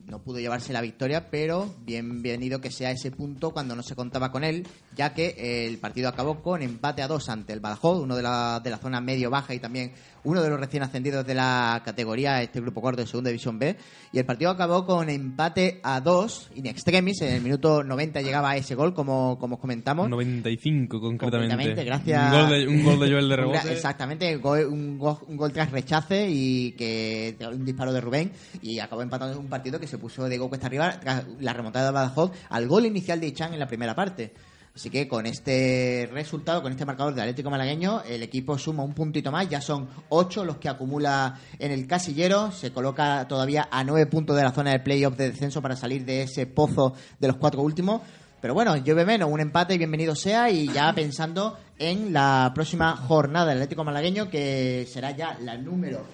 no pudo llevarse la victoria, pero bienvenido que sea ese punto cuando no se contaba con él, ya que el partido acabó con empate a dos ante el Badajoz, uno de la, de la zona medio-baja y también uno de los recién ascendidos de la categoría, este grupo cuarto de Segunda División B. Y el partido acabó con empate a dos, in extremis, en el minuto noventa llegaba ese gol, como, como os comentamos. noventa y cinco concretamente. Concretamente, gracias. Un gol de, un gol de Joel de rebote. Exactamente, gol, un, gol, un gol tras rechace y que un disparo de Rubén, y acabó empatando un partido que se puso Diego Cuesta arriba tras la remontada de Badajoz al gol inicial de Ichan en la primera parte. Así que con este resultado, con este marcador de Atlético Malagueño, el equipo suma un puntito más, ya son ocho los que acumula en el casillero, se coloca todavía a nueve puntos de la zona de playoff de descenso para salir de ese pozo de los cuatro últimos. Pero bueno, llueve menos, un empate y bienvenido sea, y ya pensando en la próxima jornada del Atlético Malagueño, que será ya la número...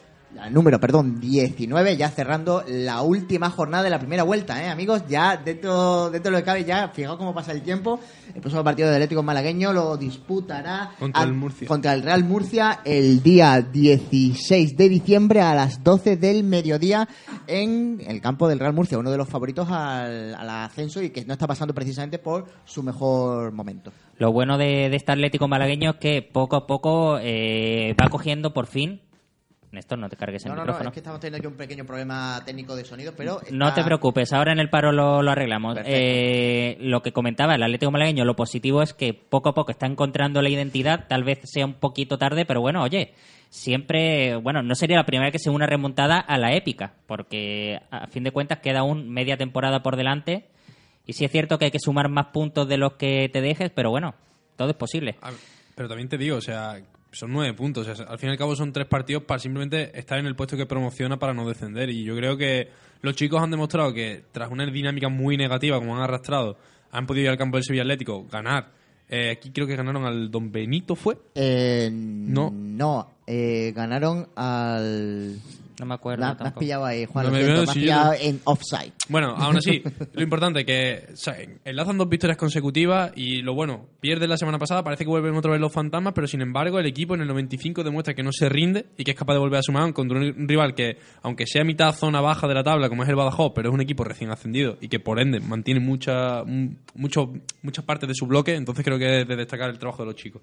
El número, perdón, diecinueve, ya cerrando la última jornada de la primera vuelta, ¿eh, amigos? Ya dentro, dentro de lo que cabe, ya fijaos cómo pasa el tiempo. El próximo partido del Atlético Malagueño lo disputará contra, a, el Murcia. contra el Real Murcia el día dieciséis de diciembre a las doce del mediodía en el campo del Real Murcia, uno de los favoritos al, al ascenso y que no está pasando precisamente por su mejor momento. Lo bueno de, de este Atlético Malagueño es que poco a poco eh, va cogiendo por fin. Néstor, no te cargues el no, no, micrófono. No, es que estamos teniendo aquí un pequeño problema técnico de sonido, pero... Está... No te preocupes, ahora en el paro lo, lo arreglamos. Eh, lo que comentaba el Atlético Malagueño, lo positivo es que poco a poco está encontrando la identidad, tal vez sea un poquito tarde, pero bueno, oye, siempre... Bueno, no sería la primera vez que se una remontada a la épica, porque a fin de cuentas queda aún media temporada por delante, y sí es cierto que hay que sumar más puntos de los que te dejes, pero bueno, todo es posible. Ah, pero también te digo, o sea... Son nueve puntos. O sea, al fin y al cabo son tres partidos para simplemente estar en el puesto que promociona para no descender. Y yo creo que los chicos han demostrado que tras una dinámica muy negativa como han arrastrado, han podido ir al campo del Sevilla Atlético, ganar Eh, aquí creo que ganaron al Don Benito, ¿fue? Eh, no. No, eh, ganaron al... No me acuerdo. La, me has pillado ahí, Juan. No me me has pillado en offside. Bueno, aún así, lo importante es que o sea, enlazan dos victorias consecutivas y lo bueno, pierden la semana pasada, parece que vuelven otra vez los fantasmas, pero sin embargo el equipo en el noventa y cinco demuestra que no se rinde y que es capaz de volver a sumar contra un rival que, aunque sea mitad zona baja de la tabla, como es el Badajoz, pero es un equipo recién ascendido y que por ende mantiene mucha, mucho, muchas partes de su bloque, entonces creo que de destacar el trabajo de los chicos.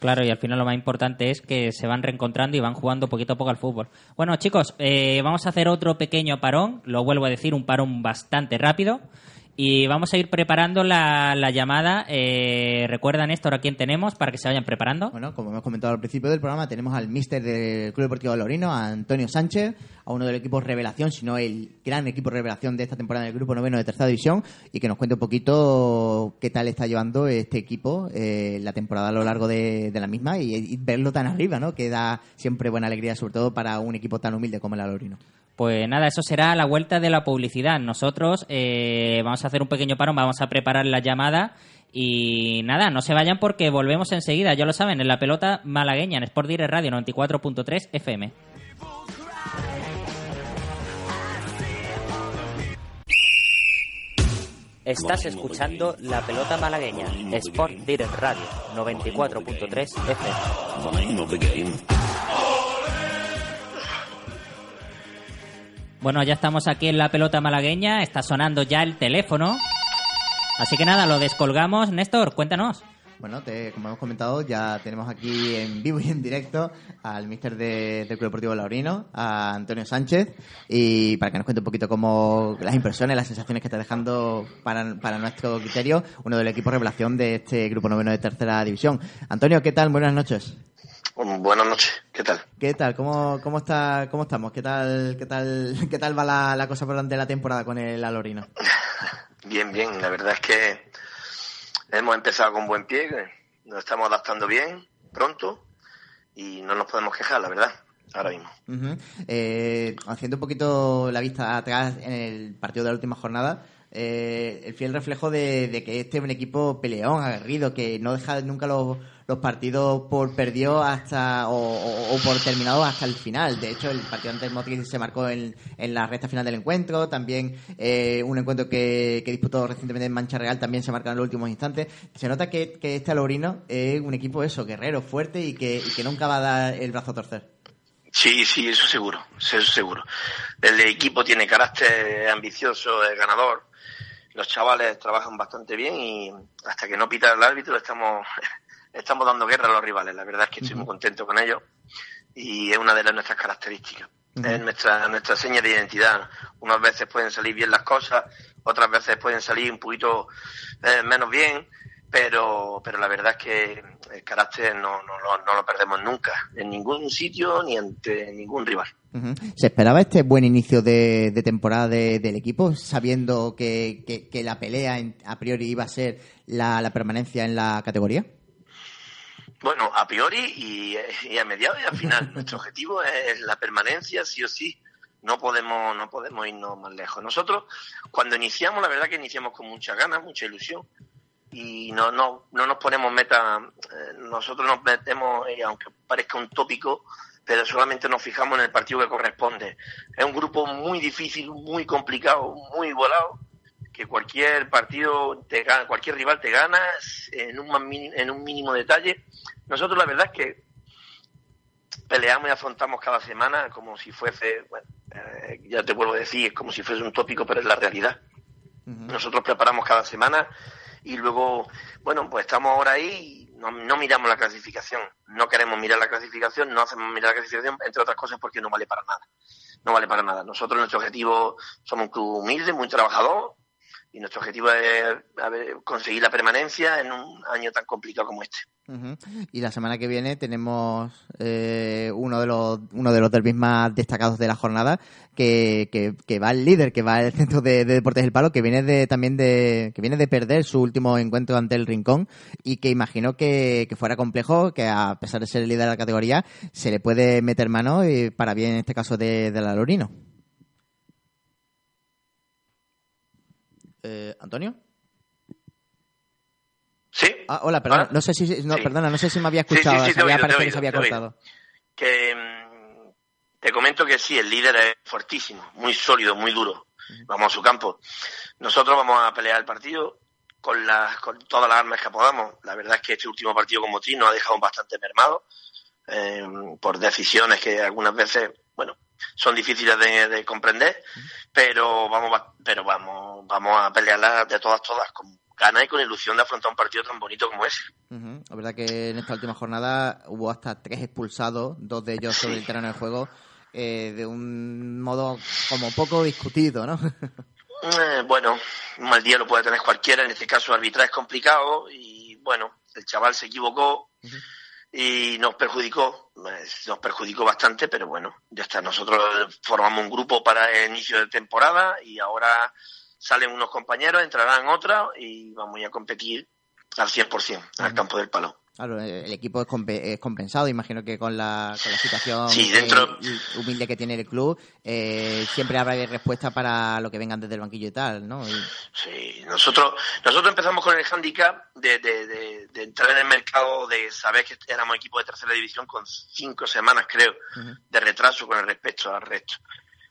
Claro, y al final lo más importante es que se van reencontrando y van jugando poquito a poco al fútbol. Bueno, chicos, eh, vamos a hacer otro pequeño parón, lo vuelvo a decir, un parón bastante rápido, y vamos a ir preparando la, la llamada. Eh, recuerda, Néstor, a quién tenemos para que se vayan preparando. Bueno, como hemos comentado al principio del programa, tenemos al míster del Club Deportivo Alhaurino, a Antonio Sánchez, a uno del equipo revelación, si no el gran equipo revelación de esta temporada del Grupo Noveno de Tercera División, y que nos cuente un poquito qué tal está llevando este equipo eh, la temporada a lo largo de, de la misma y, y verlo tan arriba, ¿no? Que da siempre buena alegría, sobre todo para un equipo tan humilde como el Alhaurino. Pues nada, eso será la vuelta de la publicidad. Nosotros eh, vamos a hacer un pequeño parón, vamos a preparar la llamada y nada, no se vayan porque volvemos enseguida, ya lo saben, en La Pelota Malagueña, en Sport Direct Radio noventa y cuatro punto tres F M. Estás escuchando La Pelota Malagueña, Sport Direct Radio noventa y cuatro punto tres F M. Bueno, ya estamos aquí en La Pelota Malagueña, está sonando ya el teléfono, así que nada, lo descolgamos. Néstor, cuéntanos. Bueno, te, como hemos comentado, ya tenemos aquí en vivo y en directo al míster de, del Club Deportivo Alhaurino, a Antonio Sánchez, y para que nos cuente un poquito cómo las impresiones, las sensaciones que está dejando para, para nuestro criterio uno del equipo revelación de este Grupo Noveno de Tercera División. Antonio, ¿qué tal? Buenas noches. Buenas noches, ¿qué tal? ¿Qué tal? ¿Cómo, cómo está, cómo estamos? ¿Qué tal, qué tal, qué tal va la, la cosa por delante de la temporada con el Alhaurino? Bien, bien, la verdad es que hemos empezado con buen pie, nos estamos adaptando bien, pronto, y no nos podemos quejar, la verdad, ahora mismo. Uh-huh. Eh, haciendo un poquito la vista atrás en el partido de la última jornada, eh, el fiel reflejo de, de que este es un equipo peleón, aguerrido, que no deja nunca los... los partidos por perdido hasta o, o, o por terminado hasta el final. De hecho, el partido ante el Motril se marcó en, en la recta final del encuentro. También eh, un encuentro que, que disputó recientemente en Mancha Real también se marcó en los últimos instantes. Se nota que, que este Alhaurino es un equipo eso, guerrero, fuerte y que, y que nunca va a dar el brazo a torcer. Sí, sí, eso seguro, eso seguro. El equipo tiene carácter ambicioso, es ganador. Los chavales trabajan bastante bien y hasta que no pita el árbitro estamos... Estamos dando guerra a los rivales, la verdad es que estoy muy contento con ellos y es una de las nuestras características, uh-huh. es nuestra nuestra seña de identidad. Unas veces pueden salir bien las cosas, otras veces pueden salir un poquito eh, menos bien, pero pero la verdad es que el carácter no, no, no, no lo perdemos nunca, en ningún sitio ni ante ningún rival. Uh-huh. ¿Se esperaba este buen inicio de, de temporada de, del equipo, sabiendo que, que, que la pelea en, a priori iba a ser la, la permanencia en la categoría? Bueno, a priori y, y a mediados y al final. Nuestro objetivo es la permanencia, sí o sí. No podemos no podemos irnos más lejos. Nosotros, cuando iniciamos, la verdad que iniciamos con muchas ganas, mucha ilusión. Y no no no nos ponemos meta. Nosotros nos metemos, aunque parezca un tópico, pero solamente nos fijamos en el partido que corresponde. Es un grupo muy difícil, muy complicado, muy volado. Que cualquier partido, te gana, cualquier rival te gana en un, en un mínimo detalle. Nosotros la verdad es que peleamos y afrontamos cada semana como si fuese, bueno, eh, ya te vuelvo a decir, es como si fuese un tópico, pero es la realidad. Uh-huh. Nosotros preparamos cada semana y luego, bueno, pues estamos ahora ahí y no, no miramos la clasificación. No queremos mirar la clasificación, no hacemos mirar la clasificación, entre otras cosas porque no vale para nada. No vale para nada. Nosotros, nuestro objetivo, somos un club humilde, muy trabajador, y nuestro objetivo es conseguir la permanencia en un año tan complicado como este. Uh-huh. Y la semana que viene tenemos eh, uno de los uno de los derbis más destacados de la jornada, que, que, que va el líder, que va el Centro de, de Deportes del Palo, que viene de también de que viene de perder su último encuentro ante el Rincón y que imagino que, que fuera complejo, que a pesar de ser el líder de la categoría se le puede meter mano y para bien en este caso de, de Alhaurino. Eh, ¿Antonio? ¿Sí? Ah, hola, perdón. ¿Hola? No sé si, no, sí. Perdona, no sé si me había escuchado. Sí, sí, sí, te, oído, te, oído, se había te, cortado. Que, mmm, te comento que sí, el líder es fortísimo, muy sólido, muy duro. Uh-huh. Vamos a su campo. Nosotros vamos a pelear el partido con, las, con todas las armas que podamos. La verdad es que este último partido con Motín nos ha dejado bastante mermado eh, por decisiones que algunas veces, bueno, son difíciles de, de comprender, uh-huh. pero vamos, pero vamos, vamos a pelearlas de todas, todas, con ganas y con ilusión de afrontar un partido tan bonito como ese. Uh-huh. La verdad que en esta última jornada hubo hasta tres expulsados, dos de ellos sobre sí. el terreno de juego, eh, de un modo como poco discutido, ¿no? eh, bueno, un mal día lo puede tener cualquiera, en este caso arbitrar es complicado y bueno, el chaval se equivocó uh-huh. y nos perjudicó, nos perjudicó bastante, pero bueno, ya está. Nosotros formamos un grupo para el inicio de temporada y ahora salen unos compañeros, entrarán otros y vamos a competir al cien por ciento al Ajá. campo del Palo. Claro, el equipo es, comp- es compensado, imagino que con la, con la situación sí, dentro... eh, humilde que tiene el club, eh, siempre habrá respuesta para lo que vengan desde el banquillo y tal, ¿no? Y... Sí, nosotros nosotros empezamos con el hándicap de, de, de, de entrar en el mercado, de saber que éramos equipo de tercera división con cinco semanas, creo, Ajá. de retraso con respecto al resto.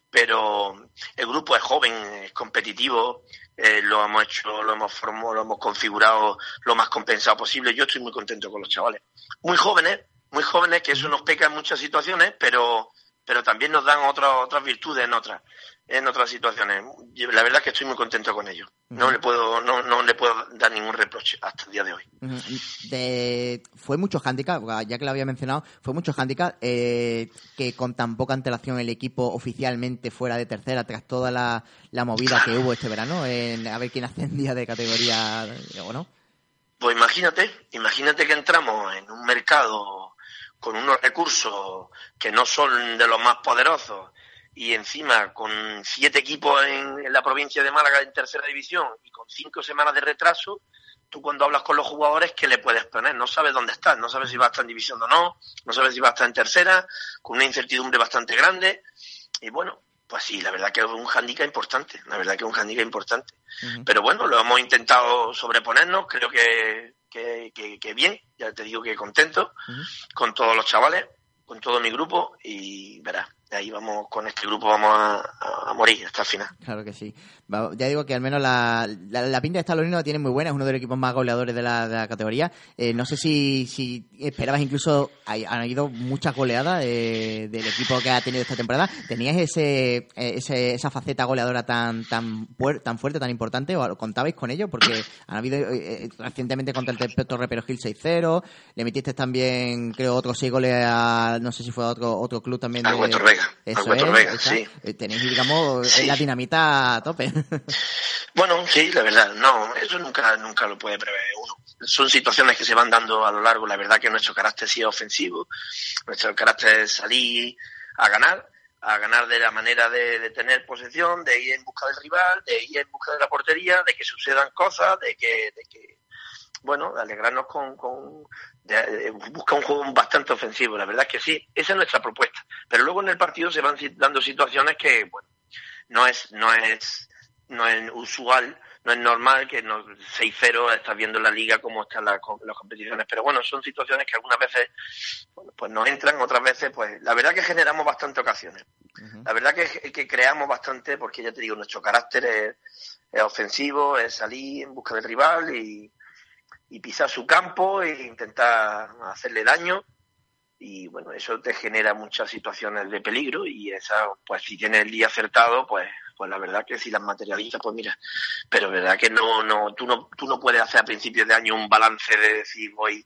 Pero el grupo es joven, es competitivo, eh, lo hemos hecho, lo hemos formado, lo hemos configurado lo más compensado posible. Yo estoy muy contento con los chavales. Muy jóvenes, muy jóvenes, que eso nos peca en muchas situaciones, pero pero también nos dan otras otras virtudes en otras en otras situaciones. La verdad es que estoy muy contento con ellos. No le puedo no no le puedo dar ningún reproche hasta el día de hoy. De, fue mucho hándicap, ya que lo había mencionado, fue mucho hándicap eh, que con tan poca antelación el equipo oficialmente fuera de tercera tras toda la, la movida claro. que hubo este verano en a ver quién ascendía de categoría o no. Pues imagínate, imagínate que entramos en un mercado con unos recursos que no son de los más poderosos y encima con siete equipos en, en la provincia de Málaga en tercera división y con cinco semanas de retraso, tú cuando hablas con los jugadores, ¿qué le puedes poner? No sabes dónde estás, no sabes si vas a estar en división o no, no sabes si vas a estar en tercera, con una incertidumbre bastante grande y bueno, pues sí, la verdad que es un hándicap importante, la verdad que es un hándicap importante. Uh-huh. Pero bueno, lo hemos intentado sobreponernos, creo que, que, que, que bien, ya te digo que contento uh-huh. con todos los chavales, con todo mi grupo y verás. Ahí vamos, con este grupo vamos a, a morir hasta el final. Claro que sí. Ya digo que al menos la, la, la pinta de esta Alhaurino la tiene muy buena, es uno de los equipos más goleadores de la, de la categoría. Eh, no sé si, si esperabas, incluso hay, han habido muchas goleadas eh, del equipo que ha tenido esta temporada. ¿Tenías ese, ese esa faceta goleadora tan tan, puer, tan fuerte, tan importante? ¿O contabais con ello? Porque han habido eh, recientemente contra el Torre Perojil seis cero, le metiste también, creo, otros seis goles a, no sé si fue a otro, otro club también. De, Eso es, Vega, sí. Tenéis, digamos, sí. la dinamita a tope. Bueno, sí, la verdad, no, eso nunca nunca lo puede prever uno. Son situaciones que se van dando a lo largo. La verdad que nuestro carácter sí es ofensivo, nuestro carácter es salir a ganar, a ganar de la manera de, de tener posesión, de ir en busca del rival, de ir en busca de la portería, de que sucedan cosas, de que... De que bueno, alegrarnos con, con de, de, busca un juego bastante ofensivo, la verdad es que sí, esa es nuestra propuesta. Pero luego en el partido se van dando situaciones que, bueno, no es no es no es usual, no es normal que no, seis cero estás viendo la liga como están la, las competiciones, pero bueno, son situaciones que algunas veces bueno, pues nos entran, otras veces pues la verdad es que generamos bastante ocasiones. Uh-huh. La verdad es que, que creamos bastante porque ya te digo, nuestro carácter es, es ofensivo, es salir en busca del rival y y pisar su campo e intentar hacerle daño y bueno, eso te genera muchas situaciones de peligro y esa, pues si tienes el día acertado, pues pues la verdad que si las materializas, pues mira, pero verdad que no no tú no tú no puedes hacer a principios de año un balance de decir voy,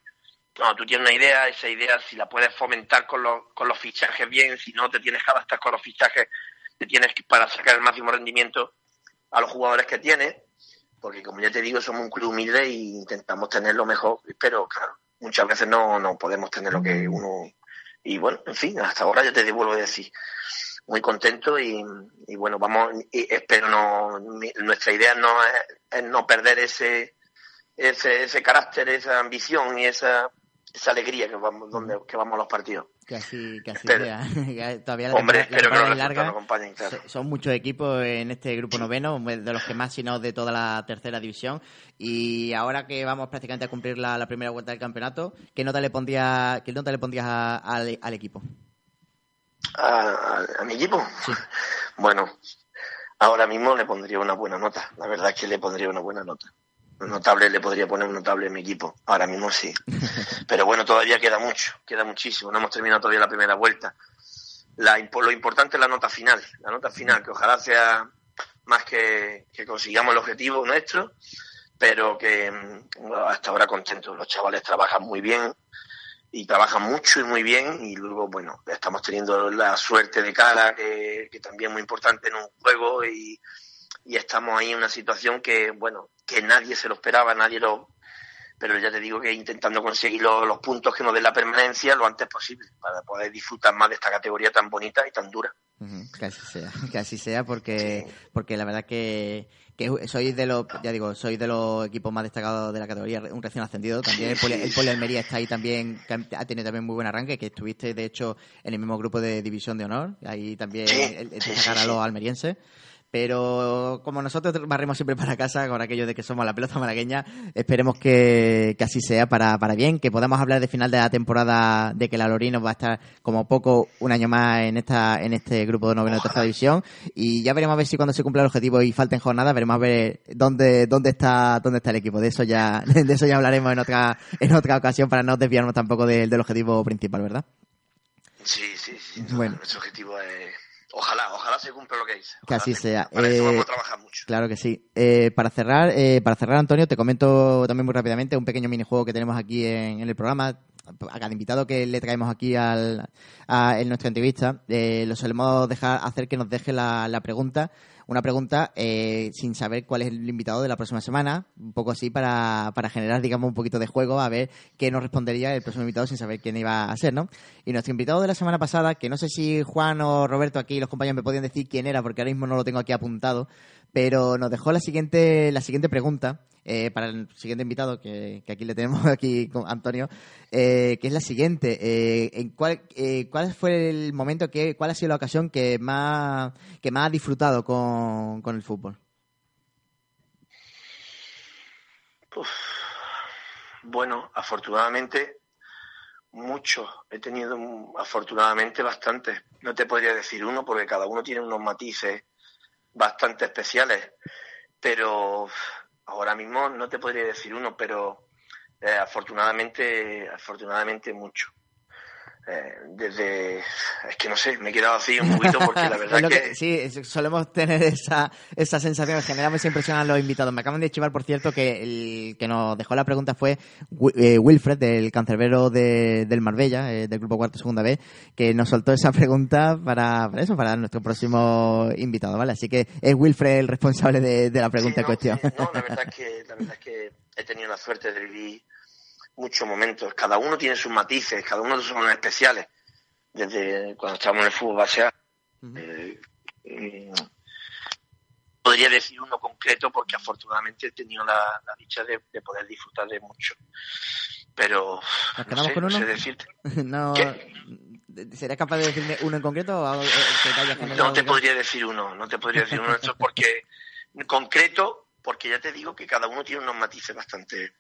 no, tú tienes una idea, esa idea si la puedes fomentar con los con los fichajes bien, si no te tienes que adaptar con los fichajes, te tienes que para sacar el máximo rendimiento a los jugadores que tienes. Porque como ya te digo, somos un club humilde e intentamos tener lo mejor, pero claro, muchas veces no, no podemos tener lo que uno... Y bueno, en fin, hasta ahora ya te devuelvo a decir, muy contento y, y bueno, vamos, y espero no... Mi, nuestra idea no es, es no perder ese, ese ese carácter, esa ambición y esa esa alegría que vamos donde que vamos a los partidos. Que así, que así sea. Todavía la Hombre, espero que los largas, acompañen, claro. Son muchos equipos en este grupo noveno, de los que más, si no, de toda la tercera división. Y ahora que vamos prácticamente a cumplir la, la primera vuelta del campeonato, ¿qué nota le pondrías, qué nota le pondrías a, a, al, al equipo? ¿A, a, a mi equipo? Sí. Bueno, ahora mismo le pondría una buena nota. La verdad es que le pondría una buena nota. Notable, le podría poner un notable en mi equipo. Ahora mismo sí. Pero bueno, todavía queda mucho, queda muchísimo. No hemos terminado todavía la primera vuelta. La, lo importante es la nota final. La nota final, que ojalá sea más que, que consigamos el objetivo nuestro, pero que bueno, hasta ahora contento. Los chavales trabajan muy bien y trabajan mucho y muy bien. Y luego, bueno, estamos teniendo la suerte de cara, que, que también es muy importante en un juego. Y, y estamos ahí en una situación que, bueno, que nadie se lo esperaba, nadie lo... Pero ya te digo que intentando conseguir lo, los puntos que nos den la permanencia lo antes posible, para poder disfrutar más de esta categoría tan bonita y tan dura. Uh-huh, que así sea, que así sea, porque, sí. porque la verdad que, que sois de los, ya digo, sois de los equipos más destacados de la categoría, un recién ascendido también, sí, el, Poli, el Poli Almería está ahí también, que ha tenido también muy buen arranque, que estuviste de hecho en el mismo grupo de División de Honor, ahí también sí, el, el destacar sí, sí, a los almerienses. Pero como nosotros barrimos siempre para casa con aquello de que somos la pelota malagueña, esperemos que, que así sea para, para bien, que podamos hablar de final de la temporada, de que el Alhaurino va a estar como poco un año más en esta en este grupo de noveno de tercera división, y ya veremos a ver si cuando se cumpla el objetivo y falten jornadas, veremos a ver dónde dónde está dónde está el equipo. De eso ya de eso ya hablaremos en otra en otra ocasión para no desviarnos tampoco del, del objetivo principal, ¿verdad? Sí, sí, sí. Bueno, nuestro objetivo es... Ojalá, ojalá se cumpla lo que dice. Que así sea. Para eso vamos a trabajar mucho. Claro que sí. Eh, para cerrar, eh, para cerrar, Antonio, te comento también muy rápidamente un pequeño minijuego que tenemos aquí en, en el programa. A cada invitado que le traemos aquí al a, en nuestra entrevista, eh, lo solemos dejar hacer que nos deje la, la pregunta. Una pregunta eh, sin saber cuál es el invitado de la próxima semana, un poco así para, para generar, digamos, un poquito de juego, a ver qué nos respondería el próximo invitado sin saber quién iba a ser, ¿no? Y nuestro invitado de la semana pasada, que no sé si Juan o Roberto aquí, los compañeros, me podían decir quién era, porque ahora mismo no lo tengo aquí apuntado, pero nos dejó la siguiente la siguiente pregunta eh, para el siguiente invitado, que, que aquí le tenemos aquí con Antonio, eh, que es la siguiente. Eh, ¿en cuál, eh, ¿Cuál fue el momento, que, cuál ha sido la ocasión que más que más ha disfrutado con con el fútbol? Uf, bueno, afortunadamente muchos, he tenido afortunadamente bastantes, no te podría decir uno porque cada uno tiene unos matices bastante especiales, pero ahora mismo no te podría decir uno, pero eh, afortunadamente afortunadamente mucho. Desde, es que no sé, me he quedado así un poquito porque la verdad es que... que... Sí, solemos tener esa esa sensación, generamos esa impresión a los invitados. Me acaban de chivar, por cierto, que el que nos dejó la pregunta fue Wilfred, del cancerbero de, del Marbella, del Grupo Cuarto Segunda B, que nos soltó esa pregunta para, para eso, para nuestro próximo invitado, ¿vale? Así que es Wilfred el responsable de, de la pregunta sí, no, en cuestión. Sí, no, la verdad es que, la verdad es que he tenido la suerte de vivir muchos momentos, cada uno tiene sus matices, cada uno son especiales. Desde cuando estábamos en el fútbol base, uh-huh. eh, eh, podría decir uno concreto porque afortunadamente he tenido la, la dicha de, de poder disfrutar de mucho. Pero ¿nos quedamos no sé, con uno? No sé decirte. No. ¿Serás capaz de decirme uno en concreto? O que no te podría decir uno, no te podría decir uno de estos porque en concreto, porque ya te digo que cada uno tiene unos matices bastante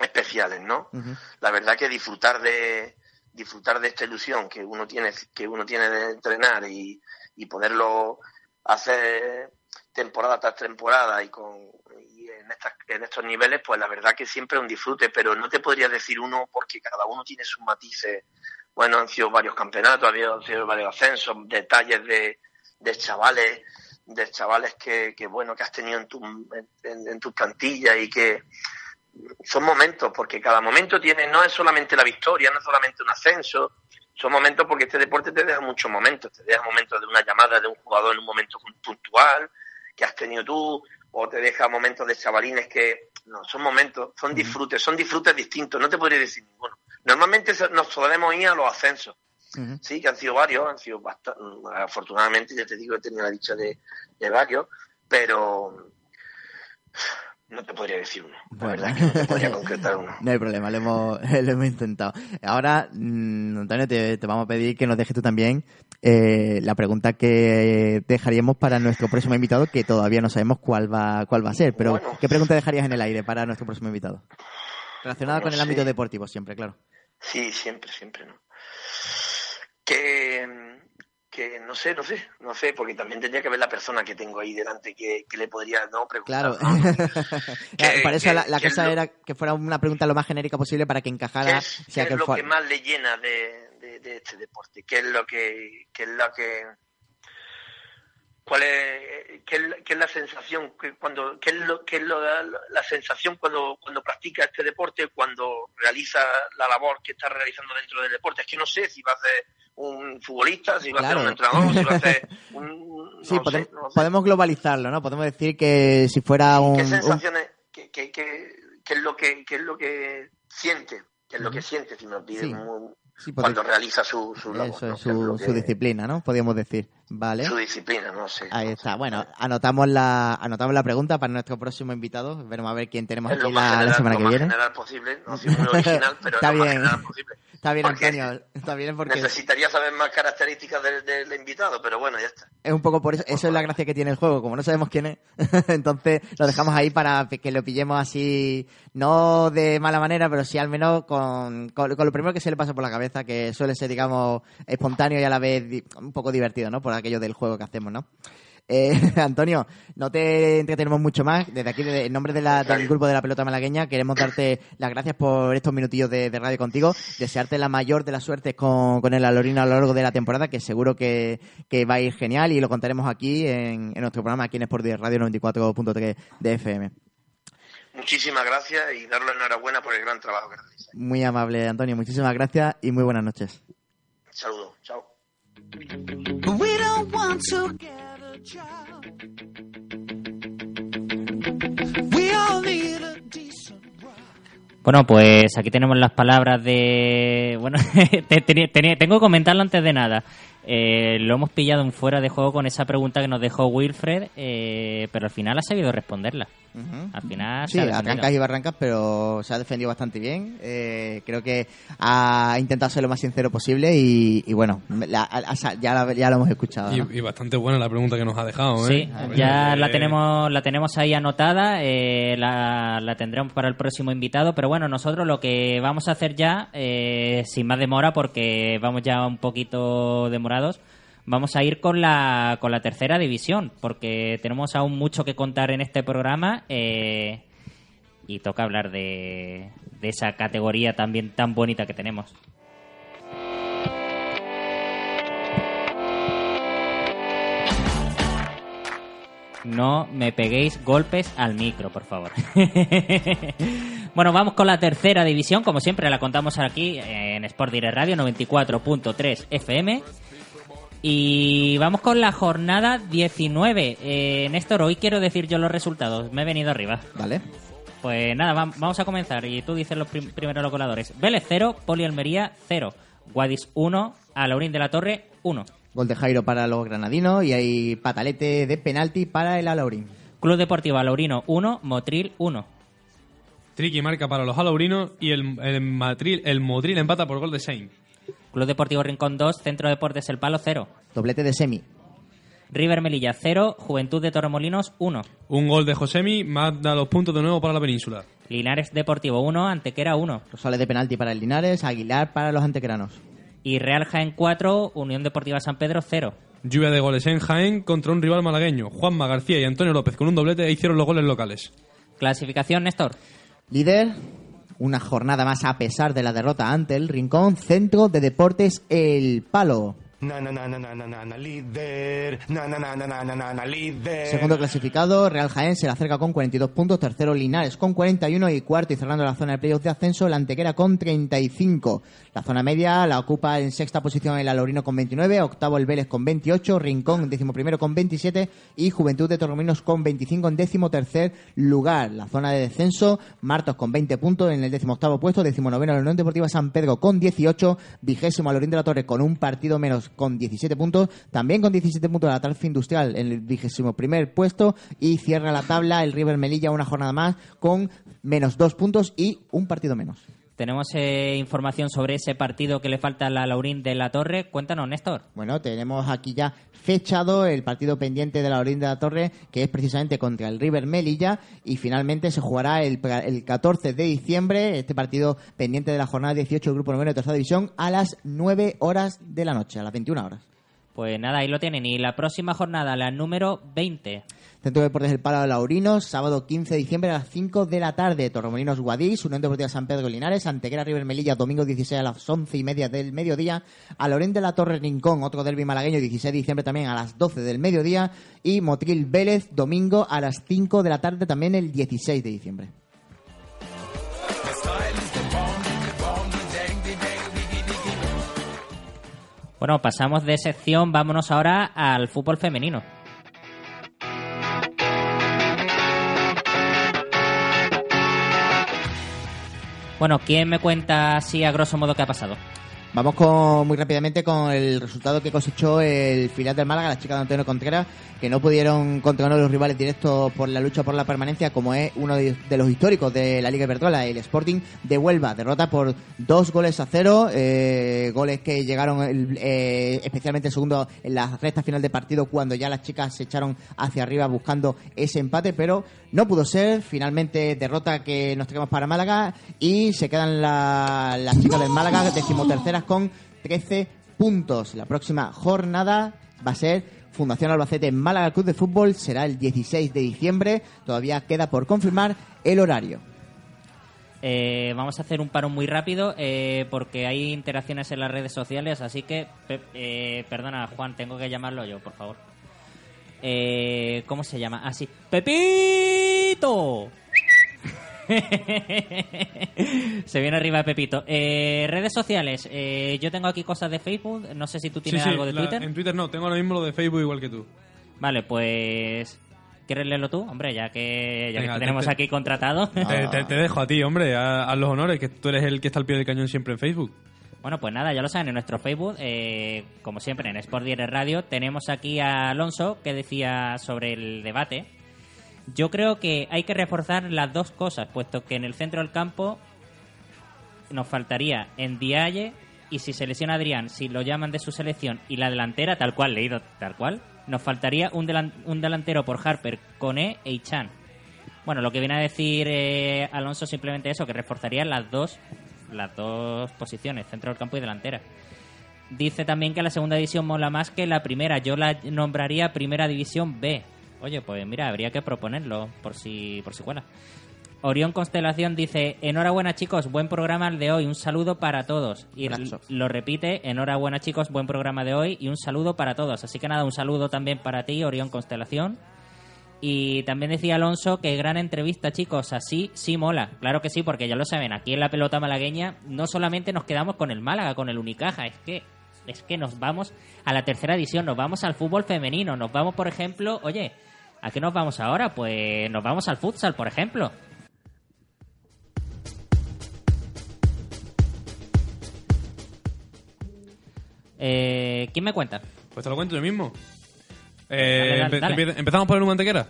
especiales, ¿no? Uh-huh. La verdad que disfrutar de disfrutar de esta ilusión que uno tiene que uno tiene de entrenar y, y poderlo hacer temporada tras temporada y con y en estas en estos niveles, pues la verdad que siempre es un disfrute, pero no te podría decir uno porque cada uno tiene sus matices. Bueno, han sido varios campeonatos, han sido varios ascensos, detalles de, de chavales de chavales que, que bueno que has tenido en tu en, en, en tus plantillas y que son momentos, porque cada momento tiene, no es solamente la victoria, no es solamente un ascenso, son momentos porque este deporte te deja muchos momentos, te deja momentos de una llamada de un jugador en un momento puntual que has tenido tú, o te deja momentos de chavalines que, no, son momentos, son disfrutes, son disfrutes distintos, no te podría decir ninguno. Normalmente nos solemos ir a los ascensos, uh-huh. sí, que han sido varios, han sido bastante, afortunadamente, ya te digo, he tenido la dicha de, de varios, pero... No te podría decir uno. La bueno. verdad es que no te podría concretar uno. No hay problema, lo hemos, lo hemos intentado. Ahora, Antonio, te, te vamos a pedir que nos dejes tú también eh, la pregunta que dejaríamos para nuestro próximo invitado, que todavía no sabemos cuál va cuál va a ser. Pero, bueno, ¿qué pregunta dejarías en el aire para nuestro próximo invitado? Relacionada bueno, con el sí. ámbito deportivo, siempre, claro. Sí, siempre, siempre, ¿no? Que... que no sé, no sé, no sé, porque también tendría que ver la persona que tengo ahí delante que, que le podría no preguntar. Claro, ¿no? que, para eso que, la, la que cosa lo, era que fuera una pregunta lo más genérica posible para que encajara. ¿Qué es, sea qué que es lo fuera. que más le llena de, de, de este deporte? ¿Qué es lo que, qué es lo que, cuál es, qué es, qué es la sensación que cuando, qué es lo, qué es lo, la sensación cuando, cuando practica este deporte, cuando realiza la labor que está realizando dentro del deporte? Es que no sé si va a ser un futbolista, si va claro. a ser un entrenador, si va a ser un... No sí, sé, podemos, no sé. podemos globalizarlo, ¿no? Podemos decir que si fuera un... ¿Qué sensaciones? Un... ¿Qué que, que, que es lo que, que es lo que siente? ¿Qué es lo que siente, si me lo piden? Sí. Un... Sí, cuando realiza su su, labor, Eso, ¿no? su, que... su disciplina, ¿no? Podríamos decir, ¿vale? Su disciplina, no sé. Ahí está. Bueno, anotamos la anotamos la pregunta para nuestro próximo invitado. Veremos a ver quién tenemos es aquí la, general, la semana que viene. Lo más general posible, no soy muy original, pero está es lo bien. más general posible. Está bien, porque Antonio, está bien porque... Necesitaría saber más características del, del invitado, pero bueno, ya está. Es un poco por eso, eso es la gracia que tiene el juego, como no sabemos quién es, entonces lo dejamos ahí para que lo pillemos así, no de mala manera, pero sí al menos con, con, con lo primero que se le pasa por la cabeza, que suele ser, digamos, espontáneo y a la vez un poco divertido, ¿no? Por aquello del juego que hacemos, ¿no? Eh, Antonio, no te entretenemos mucho más. Desde aquí, en nombre de la, del grupo de la pelota malagueña, queremos darte las gracias por estos minutillos de, de radio contigo. Desearte la mayor de las suertes con, con el Alhaurino a lo largo de la temporada, que seguro que, que va a ir genial y lo contaremos aquí en, en nuestro programa, aquí en Sport Direct Radio noventa y cuatro punto tres de F M. Muchísimas gracias y darle enhorabuena por el gran trabajo que realizáis. Muy amable, Antonio. Muchísimas gracias y muy buenas noches. Saludos. Chao. Bueno, pues aquí tenemos las palabras de... Bueno, tengo que comentarlo antes de nada. Eh, lo hemos pillado en fuera de juego con esa pregunta que nos dejó Wilfred, eh, pero al final ha sabido responderla. Uh-huh. Al final sí, arrancas y barrancas, pero se ha defendido bastante bien. Eh, creo que ha intentado ser lo más sincero posible y, y bueno, la, la, ya, la, ya lo hemos escuchado. Y, ¿no? y bastante buena la pregunta que nos ha dejado. Sí, ¿eh? ya eh, la tenemos la tenemos ahí anotada, eh, la, la tendremos para el próximo invitado, pero bueno, nosotros lo que vamos a hacer ya, eh, sin más demora, porque vamos ya un poquito demorados, vamos a ir con la con la tercera división, porque tenemos aún mucho que contar en este programa, eh, y toca hablar de, de esa categoría también tan bonita que tenemos. No me peguéis golpes al micro, por favor. Bueno, vamos con la tercera división, como siempre la contamos aquí en Sport Direct Radio noventa y cuatro punto tres F M. Y vamos con la jornada diecinueve. Eh, Néstor, hoy quiero decir yo los resultados. Me he venido arriba. Vale. Pues nada, vamos a comenzar. Y tú dices los prim- primeros los goleadores. Vélez cero, Poli Almería cero, Guadix uno, Alhaurín de la Torre uno. Gol de Jairo para los granadinos y hay patalete de penalti para el Alhaurín. Club Deportivo Alhaurino uno, Motril uno. Triqui marca para los alaurinos y el, el, Madrid, el Motril empata por gol de Sainz. Club Deportivo Rincón dos, Centro de Deportes del Palo cero. Doblete de Semi. River Melilla cero, Juventud de Torremolinos uno. Un gol de Josemi, más da los puntos de nuevo para la península. Linares Deportivo uno, Antequera uno. Rosales de penalti para el Linares, Aguilar para los antequeranos. Y Real Jaén cuatro, Unión Deportiva San Pedro cero. Lluvia de goles en Jaén contra un rival malagueño. Juanma García y Antonio López con un doblete hicieron los goles locales. Clasificación, Néstor. Líder... Una jornada más a pesar de la derrota ante el Rincón, Centro de Deportes El Palo. Na, na, na, na, na, na, na, líder. Na, na, na, na, na, na, líder. Segundo clasificado, Real Jaén se le acerca con cuarenta y dos puntos. Tercero, Linares con cuarenta y uno. Y cuarto, y cerrando la zona de playoffs de ascenso, la Antequera con treinta y cinco. La zona media la ocupa en sexta posición el Alhauríno con veintinueve. Octavo, el Vélez con veintiocho. Rincón, décimo primero con veintisiete. Y Juventud de Torremolinos con veinticinco en décimo tercer lugar. La zona de descenso, Martos con veinte puntos en el décimo octavo puesto. Décimo noveno, la Unión Deportiva San Pedro con dieciocho. Vigésimo, Alhaurín de la Torre con un partido menos. Burgos con diecisiete puntos, también con diecisiete puntos la Tarfe Industrial en el vigésimo primer puesto, y cierra la tabla el River Melilla una jornada más con menos dos puntos y un partido menos. Tenemos eh, información sobre ese partido que le falta a la Laurín de la Torre. Cuéntanos, Néstor. Bueno, tenemos aquí ya fechado el partido pendiente de la Laurín de la Torre, que es precisamente contra el River Melilla, y finalmente se jugará el, el catorce de diciembre, este partido pendiente de la jornada dieciocho del Grupo noveno de Tercera División, a las nueve horas de la noche, a las veintiuna horas. Pues nada, ahí lo tienen. Y la próxima jornada, la número veinte. Centro de Deportes del Palo de Alhaurino, sábado quince de diciembre a las cinco de la tarde. Torremolinos Guadix, Unión Deportiva San Pedro Linares, Antequera River Melilla, domingo dieciséis a las once y media del mediodía. Alhorén de la Torre Rincón, otro derbi malagueño, dieciséis de diciembre también a las doce del mediodía. Y Motril Vélez, domingo a las cinco de la tarde también el dieciséis de diciembre. Bueno, pasamos de sección, vámonos ahora al fútbol femenino. Bueno, ¿quién me cuenta así a grosso modo qué ha pasado? Vamos con, muy rápidamente con el resultado que cosechó el filial del Málaga, las chicas de Antonio Contreras, que no pudieron contra uno de los rivales directos por la lucha por la permanencia, como es uno de los históricos de la Liga Iberdrola, el Sporting de Huelva. Derrota por dos goles a cero, eh, goles que llegaron el, eh, especialmente el segundo en la recta final de partido, cuando ya las chicas se echaron hacia arriba buscando ese empate, pero no pudo ser. Finalmente derrota que nos traemos para Málaga, y se quedan la, las chicas del Málaga decimoterceras con trece puntos. La próxima jornada va a ser Fundación Albacete en Málaga Club de Fútbol, será el dieciséis de diciembre. Todavía queda por confirmar el horario. Eh, vamos a hacer un parón muy rápido eh, porque hay interacciones en las redes sociales, así que, eh, perdona Juan, tengo que llamarlo yo, por favor. Eh, ¿Cómo se llama? Ah, sí. ¡Pepito! Se viene arriba Pepito. Eh, redes sociales. Eh, yo tengo aquí cosas de Facebook. No sé si tú tienes sí, sí, algo de la, Twitter. En Twitter no. Tengo ahora mismo lo de Facebook igual que tú. Vale, pues... ¿Quieres leerlo tú? Hombre, ya que, ya Venga, que te tenemos te, aquí contratado. Te, te, te dejo a ti, hombre. Haz los honores, que tú eres el que está al pie del cañón siempre en Facebook. Bueno, pues nada, ya lo saben. En nuestro Facebook, eh, como siempre, en Sport Direct Radio, tenemos aquí a Alonso, que decía sobre el debate... Yo creo que hay que reforzar las dos cosas, puesto que en el centro del campo nos faltaría en Dialle, y si se lesiona Adrián, si lo llaman de su selección, y la delantera, tal cual, leído tal cual, nos faltaría un, delan- un delantero por Harper, Koné e Ichan. Bueno, lo que viene a decir eh, Alonso simplemente eso, que reforzaría las dos, las dos posiciones, centro del campo y delantera. Dice también que la segunda división mola más que la primera, yo la nombraría Primera División B. Oye, pues mira, habría que proponerlo por si por si cuela. Orión Constelación dice: enhorabuena chicos, buen programa el de hoy, un saludo para todos. Y Brazo. Lo repite, enhorabuena chicos, buen programa de hoy y un saludo para todos. Así que nada, un saludo también para ti, Orión Constelación. Y también decía Alonso que gran entrevista chicos, así sí mola. Claro que sí, porque ya lo saben, aquí en la pelota malagueña no solamente nos quedamos con el Málaga, con el Unicaja, es que... Es que nos vamos a la tercera división, nos vamos al fútbol femenino, nos vamos, por ejemplo... Oye, ¿a qué nos vamos ahora? Pues nos vamos al futsal, por ejemplo. Eh, ¿Quién me cuenta? Pues te lo cuento yo mismo. Eh, dale, dale, dale. ¿Empezamos por el Humantequera?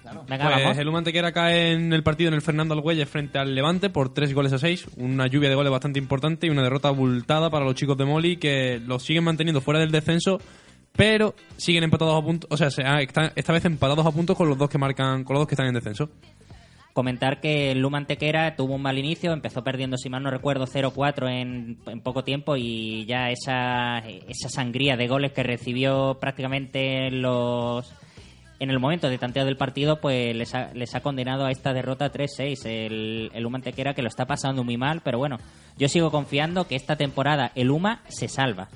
Claro. Venga, pues vamos. El Humantequera cae en el partido en el Fernando Argüelles frente al Levante por tres goles a seis. Una lluvia de goles bastante importante y una derrota abultada para los chicos de Moli, que los siguen manteniendo fuera del descenso, pero siguen empatados a puntos. O sea, están esta vez empatados a puntos con los dos que marcan, con los dos que están en descenso. Comentar que el Humantequera tuvo un mal inicio, empezó perdiendo, si mal no recuerdo, cero cuatro en, en poco tiempo, y ya esa, esa sangría de goles que recibió prácticamente los... En el momento de tanteo del partido, pues les ha, les ha condenado a esta derrota tres seis el, el Humantequera, que lo está pasando muy mal, pero bueno, yo sigo confiando que esta temporada el Huma se salva.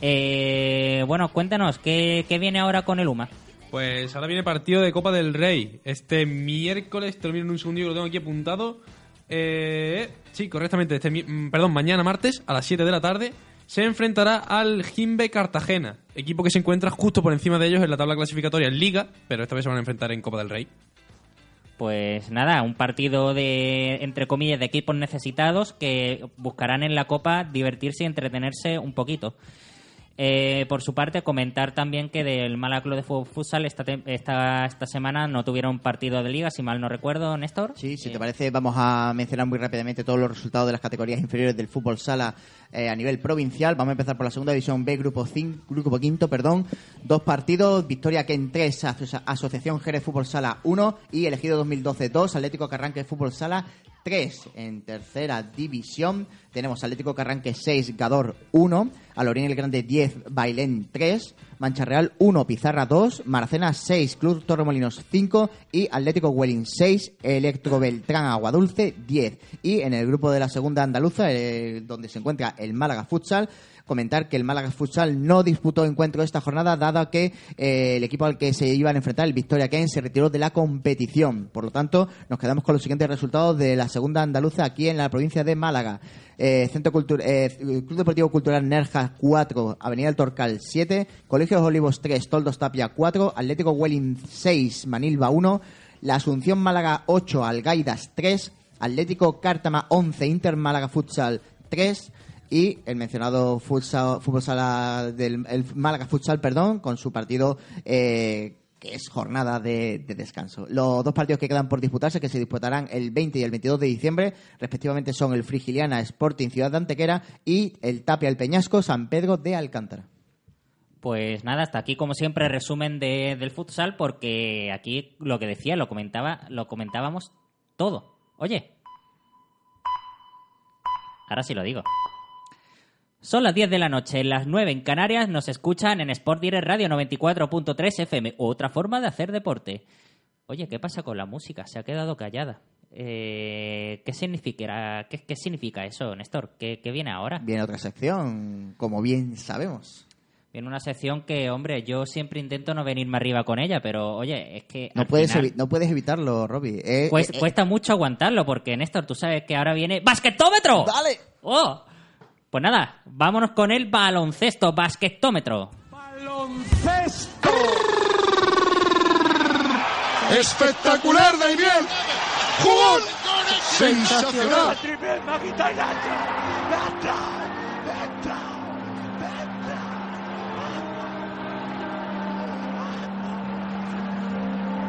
Eh, bueno, cuéntanos, ¿qué, ¿qué viene ahora con el Huma? Pues ahora viene partido de Copa del Rey. Este miércoles, te lo miro en un segundillo, lo tengo aquí apuntado. Eh, sí, correctamente, este, perdón, mañana martes a las siete de la tarde. Se enfrentará al Jimbe Cartagena, equipo que se encuentra justo por encima de ellos en la tabla clasificatoria en Liga, pero esta vez se van a enfrentar en Copa del Rey. Pues nada, un partido de, entre comillas, de equipos necesitados que buscarán en la Copa divertirse y entretenerse un poquito. Eh, por su parte, comentar también que del Málaga Club de Futsal esta, te- esta, esta semana no tuvieron partido de liga, si mal no recuerdo, Néstor. Sí, si eh. te parece, vamos a mencionar muy rápidamente todos los resultados de las categorías inferiores del fútbol sala eh, a nivel provincial. Vamos a empezar por la Segunda División B, grupo, cin- grupo quinto, perdón. Dos partidos, victoria que en tres, aso- Asociación Jerez Fútbol Sala uno y Elegido dos mil doce dos, Atlético Carranque Fútbol Sala tres. En tercera división tenemos Atlético Carranque seis, Gador uno, Alorín el Grande diez, Bailén tres, Mancha Real uno, Pizarra dos, Maracena seis, Club Torremolinos cinco y Atlético Huelin seis, Electro Beltrán Aguadulce diez. Y en el grupo de la segunda andaluza, eh, donde se encuentra el Málaga Futsal, comentar que el Málaga Futsal no disputó encuentro esta jornada, dado que eh, el equipo al que se iban a enfrentar, el Victoria Ken, se retiró de la competición. Por lo tanto, nos quedamos con los siguientes resultados de la segunda andaluza aquí en la provincia de Málaga. Eh, Centro Cultu- eh, Club Deportivo Cultural Nerjas cuatro, Avenida del Torcal siete, Colegios Olivos tres, Toldos Tapia cuatro, Atlético Welling seis, Manilva uno, La Asunción Málaga ocho, Algaidas tres, Atlético Cártama once, Inter Málaga Futsal tres. Y el mencionado futsal, fútbol sala del el Málaga Futsal, perdón, con su partido eh, que es jornada de, de descanso. Los dos partidos que quedan por disputarse, que se disputarán el veinte y el veintidós de diciembre, respectivamente son el Frigiliana Sporting Ciudad de Antequera y el Tapia El Peñasco San Pedro de Alcántara. Pues nada, hasta aquí como siempre resumen de, del futsal, porque aquí lo que decía, lo comentaba, lo comentábamos todo. Oye, ahora sí lo digo. Son las diez de la noche, las nueve en Canarias, nos escuchan en Sport Direct Radio noventa y cuatro punto tres F M, otra forma de hacer deporte. Oye, ¿qué pasa con la música? Se ha quedado callada. Eh, ¿qué, significa, qué, ¿Qué significa eso, Néstor? ¿Qué, ¿Qué viene ahora? Viene otra sección, como bien sabemos. Viene una sección que, hombre, yo siempre intento no venirme arriba con ella, pero, oye, es que... No, puedes, final, evi- no puedes evitarlo, Robbie. Eh, pues, eh, cuesta eh. mucho aguantarlo, porque, Néstor, tú sabes que ahora viene... ¡Basquetómetro! ¡Dale! ¡Oh! Pues nada, vámonos con el baloncesto, basquetómetro. ¡Baloncesto! ¡Espectacular, Damián! ¡Jugón! ¡Sensacional!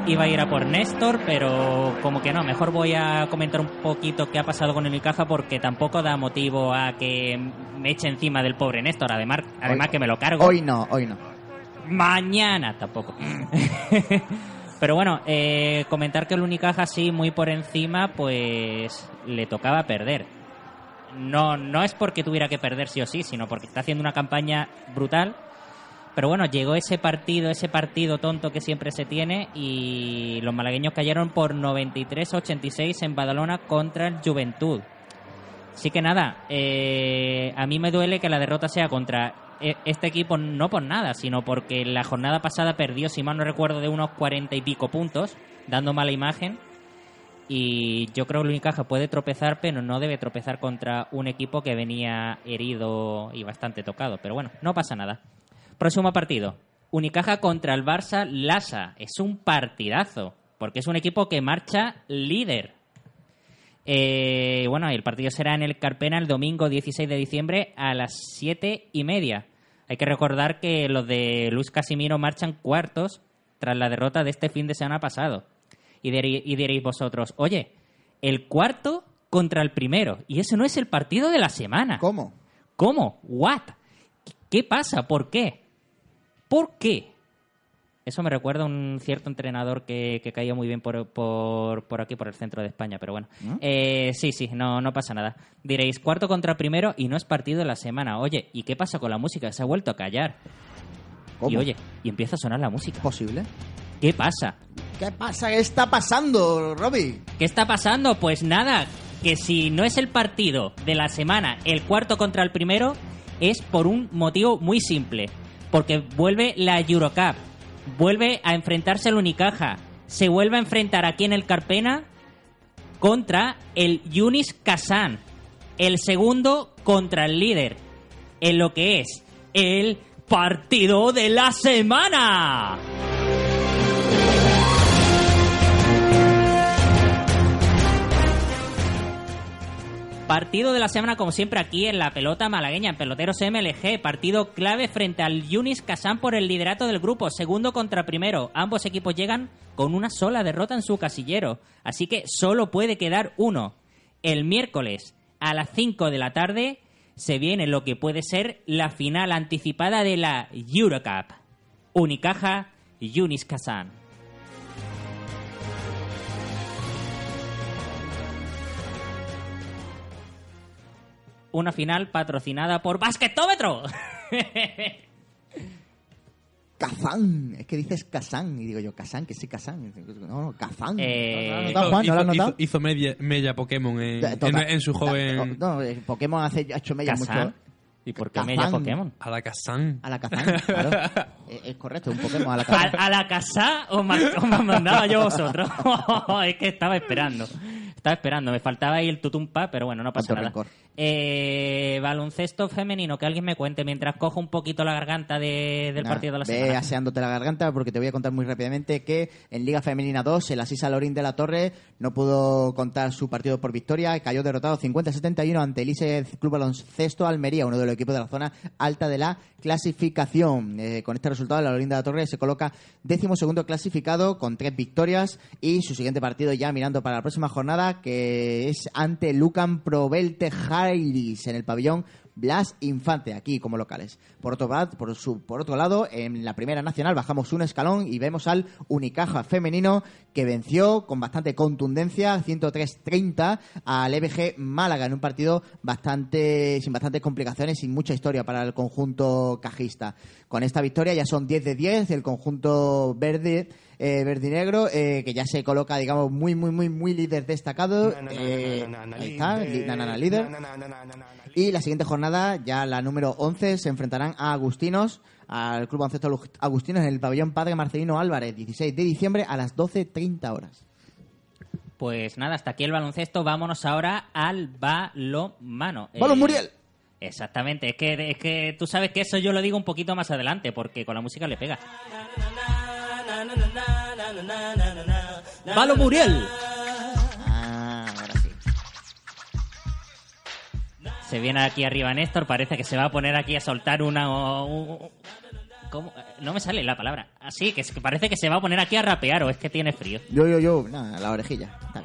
Iba a ir a por Néstor, pero como que no, mejor voy a comentar un poquito qué ha pasado con el Unicaja, porque tampoco da motivo a que me eche encima del pobre Néstor, además, además hoy, que me lo cargo. Hoy no, hoy no. Mañana tampoco. Pero bueno, eh, comentar que el Unicaja sí, muy por encima, pues le tocaba perder. No, no es porque tuviera que perder sí o sí, sino porque está haciendo una campaña brutal. Pero bueno, llegó ese partido, ese partido tonto que siempre se tiene, y los malagueños cayeron por noventa y tres a ochenta y seis en Badalona contra el Juventud. Así que nada, eh, a mí me duele que la derrota sea contra este equipo, no por nada, sino porque la jornada pasada perdió, si mal no recuerdo, de unos cuarenta y pico puntos, dando mala imagen. Y yo creo que el Unicaja puede tropezar, pero no debe tropezar contra un equipo que venía herido y bastante tocado. Pero bueno, no pasa nada. Próximo partido, Unicaja contra el Barça Lasa. Es un partidazo, porque es un equipo que marcha líder. Eh, bueno, el partido será en el Carpena el domingo dieciséis de diciembre a las siete y media. Hay que recordar que los de Luis Casimiro marchan cuartos tras la derrota de este fin de semana pasado. Y, dir- y diréis vosotros, oye, el cuarto contra el primero, y eso no es el partido de la semana. ¿Cómo? ¿Cómo? ¿What? ¿Qué pasa? ¿Por qué? ¿Por qué? Eso me recuerda a un cierto entrenador que, que caía muy bien por, por, por aquí, por el centro de España, pero bueno. ¿No? Eh, sí, sí, no, no pasa nada. Diréis, cuarto contra primero y no es partido de la semana. Oye, ¿y qué pasa con la música? Se ha vuelto a callar. ¿Cómo? Y oye, y empieza a sonar la música. ¿Posible? ¿Qué pasa? ¿Qué pasa? ¿Qué está pasando, Robbie? ¿Qué está pasando? Pues nada, que si no es el partido de la semana, el cuarto contra el primero, es por un motivo muy simple, porque vuelve la Eurocup, vuelve a enfrentarse el Unicaja, se vuelve a enfrentar aquí en el Carpena contra el Unics Kazan, el segundo contra el líder, en lo que es el partido de la semana. Partido de la semana, como siempre, aquí en la pelota malagueña, en Peloteros M L G. Partido clave frente al Unics Kazan por el liderato del grupo, segundo contra primero. Ambos equipos llegan con una sola derrota en su casillero, así que solo puede quedar uno. El miércoles a las cinco de la tarde se viene lo que puede ser la final anticipada de la Eurocup. Unicaja, Unics Kazan. Una final patrocinada por Basquetómetro. Kazan. Es que dices Kazan. Y digo yo, Kazan, que sí, Kazan. No, no, Kazan. Eh, ¿No Juan? ¿No lo has notado? Hizo, hizo media, media Pokémon en, en, en su joven... No, no, Pokémon hace, ha hecho media Kazan. Mucho... ¿Y por qué Kazan? Media Pokémon? A la Kazan. A la Kazan, claro. es, es correcto, un Pokémon a la Kazan. ¿A, a la Kazan os, ma- os mandaba yo vosotros? Es que estaba esperando. Estaba esperando. Me faltaba ahí el tutumpa, pero bueno, no pasa nada. Eh, baloncesto femenino, que alguien me cuente mientras cojo un poquito la garganta de, del nah, partido de la semana. Ve aseándote la garganta porque te voy a contar muy rápidamente que en Liga Femenina dos el Asís Alorín de la Torre no pudo contar su partido por victoria. Cayó derrotado cincuenta a setenta y uno ante el I S E Club Baloncesto Almería, uno de los equipos de la zona alta de la clasificación. Eh, con este resultado, el Alorín de la Torre se coloca décimo segundo clasificado con tres victorias y su siguiente partido ya mirando para la próxima jornada, que es ante Lucan Provelte Jairis en el pabellón Blas Infante, aquí como locales. Por otro, por, su, por otro lado, en la Primera Nacional bajamos un escalón y vemos al Unicaja femenino, que venció con bastante contundencia, ciento tres a treinta, al E B G Málaga en un partido bastante sin bastantes complicaciones, sin mucha historia para el conjunto cajista. Con esta victoria ya son diez de diez del conjunto verde eh, verdinegro, eh, que ya se coloca, digamos, muy, muy, muy, muy líder destacado. Ahí está, líder. Y la siguiente jornada, ya la número once, se enfrentarán a Agustinos, al Club Baloncesto Agustinos, en el pabellón Padre Marcelino Álvarez, dieciséis de diciembre a las doce treinta horas. Pues nada, hasta aquí el baloncesto. Vámonos ahora al balonmano. ¡Balón eh, Muriel! Exactamente, es que, es que tú sabes que eso yo lo digo un poquito más adelante, porque con la música le pega. ¡Balón Muriel! Se viene aquí arriba Néstor, parece que se va a poner aquí a soltar una... O, o, ¿cómo? No me sale la palabra. Así, que parece que se va a poner aquí a rapear, o es que tiene frío. Yo, yo, yo, nada, la orejilla, está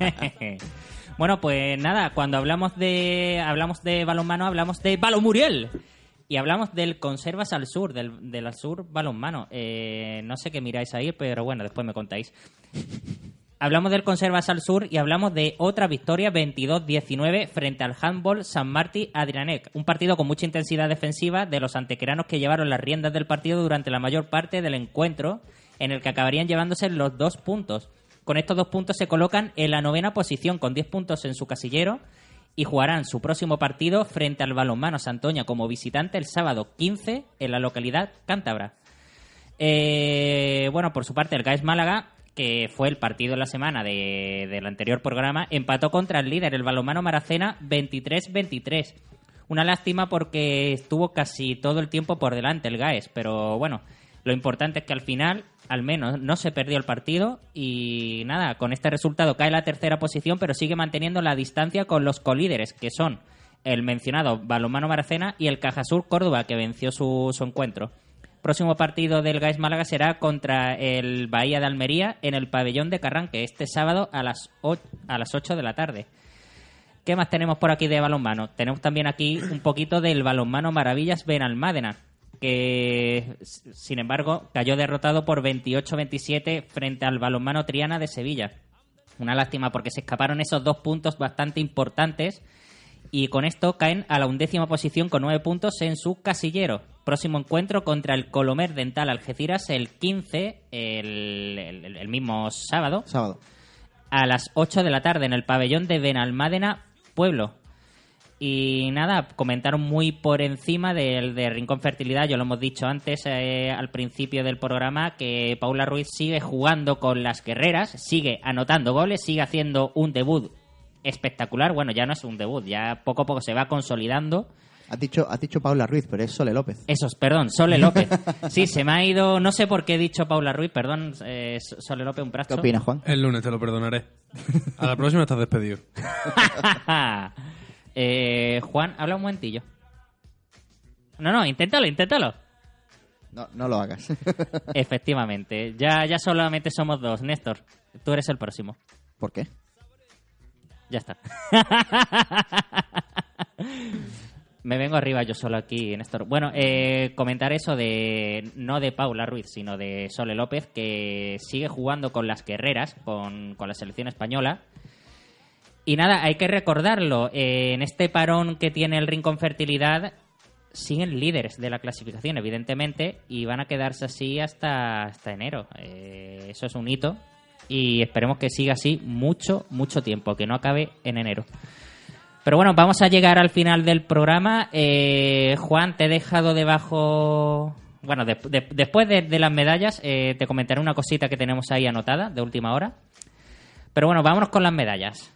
bien. Bueno, pues nada, cuando hablamos de hablamos de balonmano, hablamos de Balomuriel. Y hablamos del Conservas al Sur, del, del Sur Balonmano. Eh, no sé qué miráis ahí, pero bueno, después me contáis. Hablamos del Conservas al Sur y hablamos de otra victoria veintidós diecinueve frente al Handball San Martí Adrianec. Un partido con mucha intensidad defensiva de los antequeranos, que llevaron las riendas del partido durante la mayor parte del encuentro, en el que acabarían llevándose los dos puntos. Con estos dos puntos se colocan en la novena posición con diez puntos en su casillero y jugarán su próximo partido frente al Balonmano Santoña como visitante el sábado quince en la localidad cántabra. Eh, bueno, por su parte el G A E S Málaga, que fue el partido de la semana de, del anterior programa, empató contra el líder, el Balonmano Maracena, veintitrés veintitrés. Una lástima porque estuvo casi todo el tiempo por delante el G A E S, pero bueno, lo importante es que al final, al menos, no se perdió el partido y nada, con este resultado cae la tercera posición, pero sigue manteniendo la distancia con los colíderes, que son el mencionado Balonmano Maracena y el Cajasur Córdoba, que venció su, su encuentro. Próximo partido del G A E S Málaga será contra el Bahía de Almería en el pabellón de Carranque, este sábado a las ocho de la tarde. ¿Qué más tenemos por aquí de balonmano? Tenemos también aquí un poquito del Balonmano Maravillas Benalmádena, que sin embargo cayó derrotado por veintiocho veintisiete frente al Balonmano Triana de Sevilla. Una lástima porque se escaparon esos dos puntos bastante importantes y con esto caen a la undécima posición con nueve puntos en su casillero. Próximo encuentro contra el Colomer Dental Algeciras el quince, el, el, el mismo sábado, sábado, a las ocho de la tarde en el pabellón de Benalmádena, Pueblo. Y nada, comentaron muy por encima del de Rincón Fertilidad, yo lo hemos dicho antes eh, al principio del programa, que Paula Ruiz sigue jugando con las guerreras, sigue anotando goles, sigue haciendo un debut espectacular. Bueno, ya no es un debut, ya poco a poco se va consolidando. Has dicho, has dicho Paula Ruiz, pero es Sole López. Eso, perdón, Sole López. Sí, se me ha ido... No sé por qué he dicho Paula Ruiz, perdón, eh, Sole López, un pracho. ¿Qué opinas, Juan? El lunes te lo perdonaré. A la próxima estás despedido. eh, Juan, habla un momentillo. No, no, inténtalo, inténtalo. No, no lo hagas. Efectivamente. Ya, ya solamente somos dos. Néstor, tú eres el próximo. ¿Por qué? Ya está. Me vengo arriba yo solo aquí, Néstor. Bueno, eh, comentar eso de no de Paula Ruiz, sino de Sole López, que sigue jugando con las guerreras, con, con la selección española. Y nada, hay que recordarlo. Eh, en este parón que tiene el Rincón Fertilidad, siguen líderes de la clasificación, evidentemente, y van a quedarse así hasta, hasta enero. Eh, eso es un hito. Y esperemos que siga así mucho, mucho tiempo, que no acabe en enero. Pero bueno, vamos a llegar al final del programa. Eh, Juan, te he dejado debajo... Bueno, de, de, después de, de las medallas, eh, te comentaré una cosita que tenemos ahí anotada, de última hora. Pero bueno, vámonos con las medallas.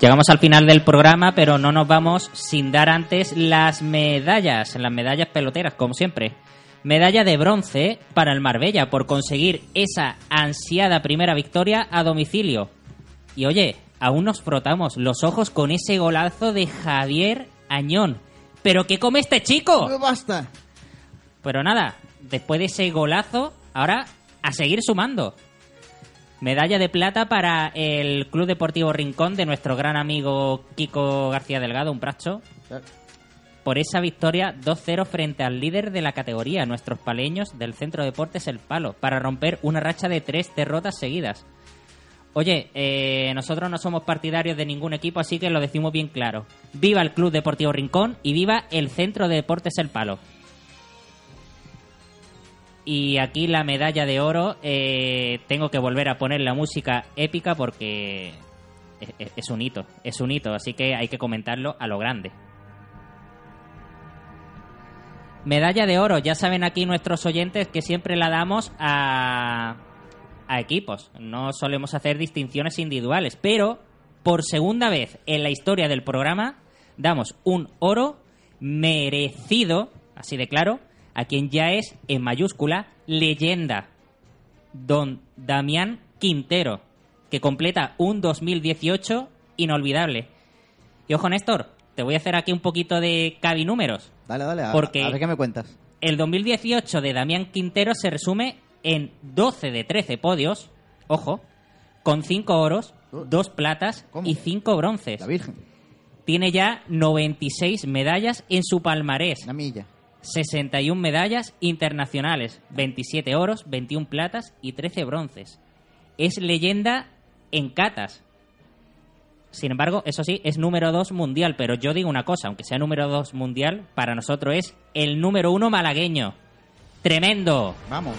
Llegamos al final del programa, pero no nos vamos sin dar antes las medallas, las medallas peloteras, como siempre. Medalla de bronce para el Marbella por conseguir esa ansiada primera victoria a domicilio. Y oye, aún nos frotamos los ojos con ese golazo de Javier Añón. ¿Pero qué come este chico? No basta. Pero nada, después de ese golazo, ahora a seguir sumando. Medalla de plata para el Club Deportivo Rincón de nuestro gran amigo Kiko García Delgado, un pracho, por esa victoria dos cero frente al líder de la categoría, nuestros paleños del Centro de Deportes El Palo, para romper una racha de tres derrotas seguidas. Oye, eh, nosotros no somos partidarios de ningún equipo, así que lo decimos bien claro. ¡Viva el Club Deportivo Rincón y viva el Centro de Deportes El Palo! Y aquí la medalla de oro, eh, tengo que volver a poner la música épica porque es, es un hito, es un hito, así que hay que comentarlo a lo grande. Medalla de oro, ya saben aquí nuestros oyentes que siempre la damos a, a equipos, no solemos hacer distinciones individuales, pero por segunda vez en la historia del programa damos un oro merecido, así de claro, a quien ya es, en mayúscula, leyenda, don Damián Quintero, que completa un dos mil dieciocho inolvidable. Y ojo, Néstor, te voy a hacer aquí un poquito de cabinúmeros. Dale, dale, a, porque a ver qué me cuentas. El dos mil dieciocho de Damián Quintero se resume en doce de trece podios, ojo, con cinco oros, uh, dos platas ¿cómo? Y cinco bronces. La Virgen. Tiene ya noventa y seis medallas en su palmarés. Una milla. sesenta y una medallas internacionales, veintisiete oros, veintiuno platas y trece bronces. Es leyenda en catas. Sin embargo, eso sí, es número dos mundial, pero yo digo una cosa, aunque sea número dos mundial, para nosotros es el número uno malagueño. ¡Tremendo! ¡Vamos!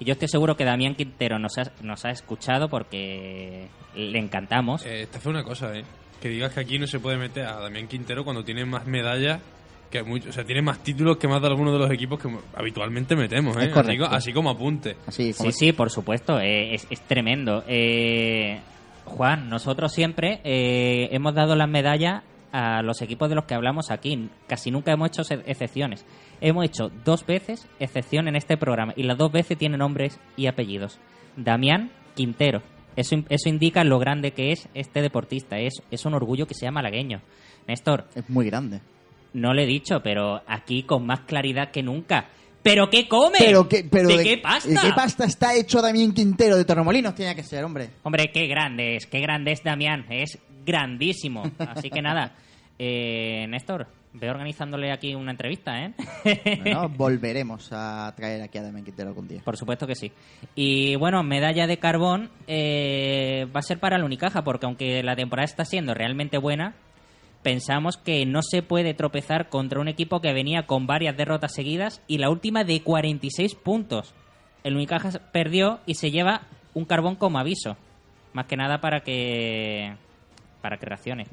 Y yo estoy seguro que Damián Quintero nos ha, nos ha escuchado porque le encantamos. Eh, te hace una cosa, ¿eh? Que digas que aquí no se puede meter a Damián Quintero cuando tiene más medallas que muchos, o sea, tiene más títulos que más de alguno de los equipos que habitualmente metemos, ¿eh? Así, así como apunte. Así, como... Sí, sí, por supuesto, eh, es, es tremendo. Eh, Juan, nosotros siempre eh, hemos dado las medallas a los equipos de los que hablamos aquí. Casi nunca hemos hecho excepciones. Hemos hecho dos veces excepción en este programa y las dos veces tienen nombres y apellidos. Damián Quintero. Eso, eso indica lo grande que es este deportista. Es, es un orgullo que sea malagueño. Néstor. Es muy grande. No lo he dicho, pero aquí con más claridad que nunca. ¿Pero qué come? ¿Pero qué, pero ¿De, ¿De qué pasta? ¿De qué pasta está hecho Damián Quintero? De Torremolinos tiene que ser, hombre. Hombre, qué grande es. Qué grande es Damián. Es grandísimo. Así que nada. Eh, Néstor, ve organizándole aquí una entrevista, ¿eh? Bueno, volveremos a traer aquí a Damián Quintero algún día. Por supuesto que sí. Y bueno, medalla de carbón eh, va a ser para el Unicaja, porque aunque la temporada está siendo realmente buena, pensamos que no se puede tropezar contra un equipo que venía con varias derrotas seguidas y la última de cuarenta y seis puntos. El Unicaja perdió y se lleva un carbón como aviso. Más que nada para que, para que reaccione.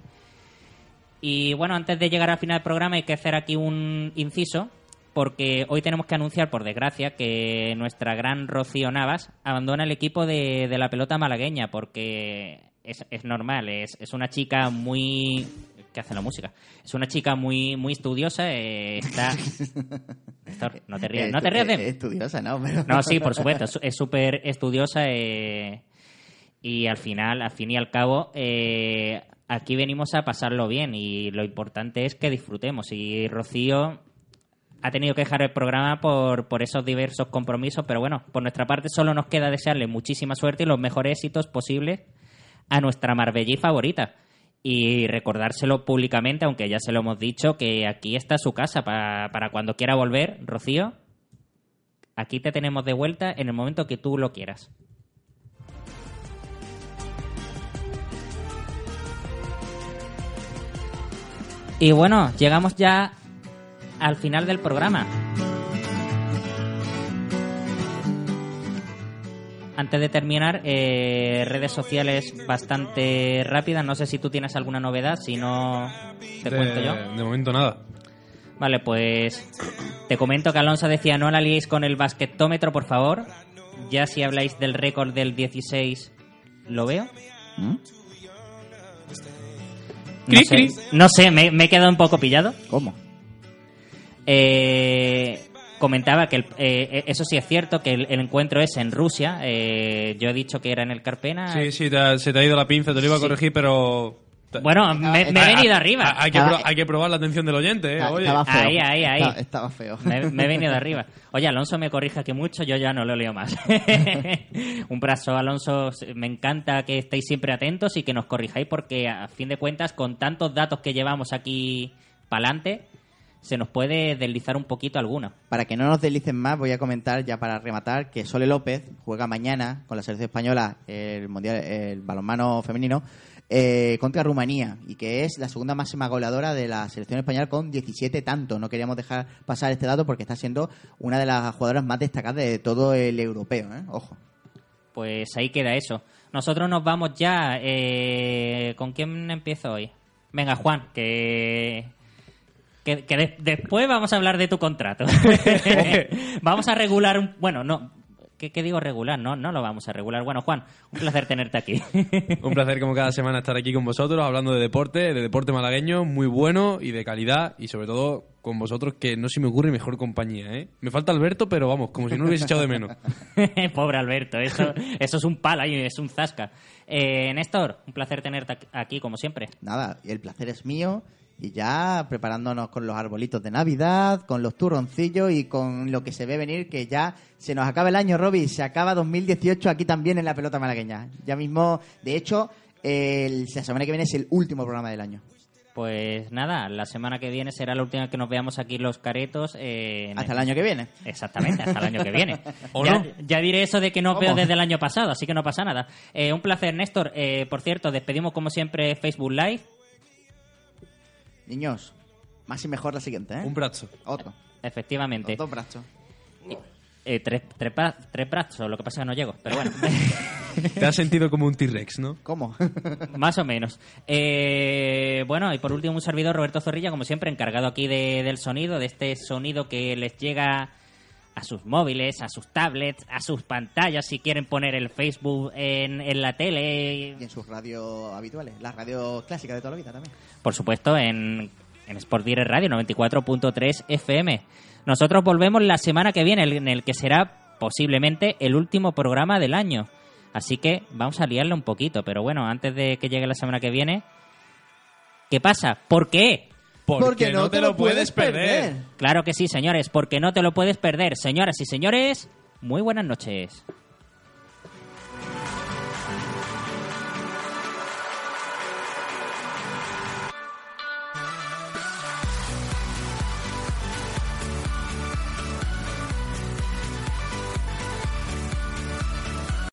Y bueno, antes de llegar al final del programa hay que hacer aquí un inciso, porque hoy tenemos que anunciar, por desgracia, que nuestra gran Rocío Navas abandona el equipo de, de la pelota malagueña, porque es, es normal, es, es una chica muy... ¿Qué hace la música? Es una chica muy muy estudiosa, eh, está... Néstor, no te rías, no te rías de... Estudiosa, no, pero... No, sí, por supuesto, es súper estudiosa eh, y al final, al fin y al cabo... Eh, aquí venimos a pasarlo bien y lo importante es que disfrutemos. Y Rocío ha tenido que dejar el programa por, por esos diversos compromisos, pero bueno, por nuestra parte solo nos queda desearle muchísima suerte y los mejores éxitos posibles a nuestra marbellí favorita. Y recordárselo públicamente, aunque ya se lo hemos dicho, que aquí está su casa para, para cuando quiera volver. Rocío, aquí te tenemos de vuelta en el momento que tú lo quieras. Y bueno, llegamos ya al final del programa. Antes de terminar, eh, redes sociales bastante rápidas. No sé si tú tienes alguna novedad, si no te de, cuento yo. De momento nada. Vale, pues te comento que Alonso decía: no la liéis con el basquetómetro, por favor. Ya si habláis del récord del dieciséis, lo veo. ¿Mm? No sé, no sé me, me he quedado un poco pillado. ¿Cómo? Eh, comentaba que el, eh, eso sí es cierto, que el, el encuentro es en Rusia. Eh, yo he dicho que era en el Carpena. Sí, sí, te ha, se te ha ido la pinza, te lo iba a corregir, sí. Pero... Te... Bueno, me, ah, me he venido ah, arriba. Ah, hay, que pro, hay que probar la atención del oyente, ¿eh? Ah, oye. Estaba feo. Ahí, ahí, ahí. Estaba, estaba feo. Me, me he venido arriba. Oye, Alonso me corrija que mucho, yo ya no lo leo más. Un brazo, Alonso. Me encanta que estéis siempre atentos y que nos corrijáis porque, a fin de cuentas, con tantos datos que llevamos aquí para adelante, se nos puede deslizar un poquito alguno. Para que no nos deslicen más, voy a comentar ya para rematar que Sole López juega mañana con la selección española el mundial, el balonmano femenino, Eh, contra Rumanía, y que es la segunda máxima goleadora de la selección española con diecisiete tantos. No queríamos dejar pasar este dato porque está siendo una de las jugadoras más destacadas de todo el europeo, ¿eh? Ojo. Pues ahí queda eso. Nosotros nos vamos ya. Eh, ¿Con quién empiezo hoy? Venga, Juan, que... Que, que de- después vamos a hablar de tu contrato. Vamos a regular... Un, bueno, no... ¿Qué, ¿Qué digo regular? No, no lo vamos a regular. Bueno, Juan, un placer tenerte aquí. Un placer como cada semana estar aquí con vosotros, hablando de deporte, de deporte malagueño, muy bueno y de calidad, y sobre todo con vosotros, que no se me ocurre mejor compañía, ¿eh? Me falta Alberto, pero vamos, como si no lo hubiese echado de menos. Pobre Alberto, eso, eso es un pala y es un zasca. Eh, Néstor, un placer tenerte aquí, como siempre. Nada, el placer es mío. Y ya preparándonos con los arbolitos de Navidad, con los turroncillos y con lo que se ve venir, que ya se nos acaba el año, Roby. Se acaba dos mil dieciocho aquí también en la pelota malagueña. Ya mismo, de hecho, el, la semana que viene es el último programa del año. Pues nada, la semana que viene será la última que nos veamos aquí los caretos. Eh, hasta el año que viene. Exactamente, hasta el año que viene. ¿O ya, no? Ya diré eso de que no os veo desde el año pasado, así que no pasa nada. Eh, un placer, Néstor. Eh, por cierto, despedimos como siempre Facebook Live. Niños, más y mejor la siguiente, ¿eh? Un brazo. Otro. Efectivamente. Dos brazos. Eh, tres tres, tres brazos, lo que pasa es que no llego, pero bueno. Te has sentido como un T-Rex, ¿no? ¿Cómo? Más o menos. Eh, bueno, y por último, un servidor, Roberto Zorrilla, como siempre, encargado aquí de, del sonido, de este sonido que les llega a sus móviles, a sus tablets, a sus pantallas, si quieren poner el Facebook en, en la tele. Y en sus radios habituales, las radios clásicas de toda la vida también. Por supuesto, en, en Sport Direct Radio noventa y cuatro punto tres F M. Nosotros volvemos la semana que viene, en el que será posiblemente el último programa del año. Así que vamos a liarle un poquito, pero bueno, antes de que llegue la semana que viene, ¿qué pasa? ¿Por qué? Porque, porque no, no te, te lo, lo puedes perder. perder. Claro que sí, señores, porque no te lo puedes perder. Señoras y señores, muy buenas noches.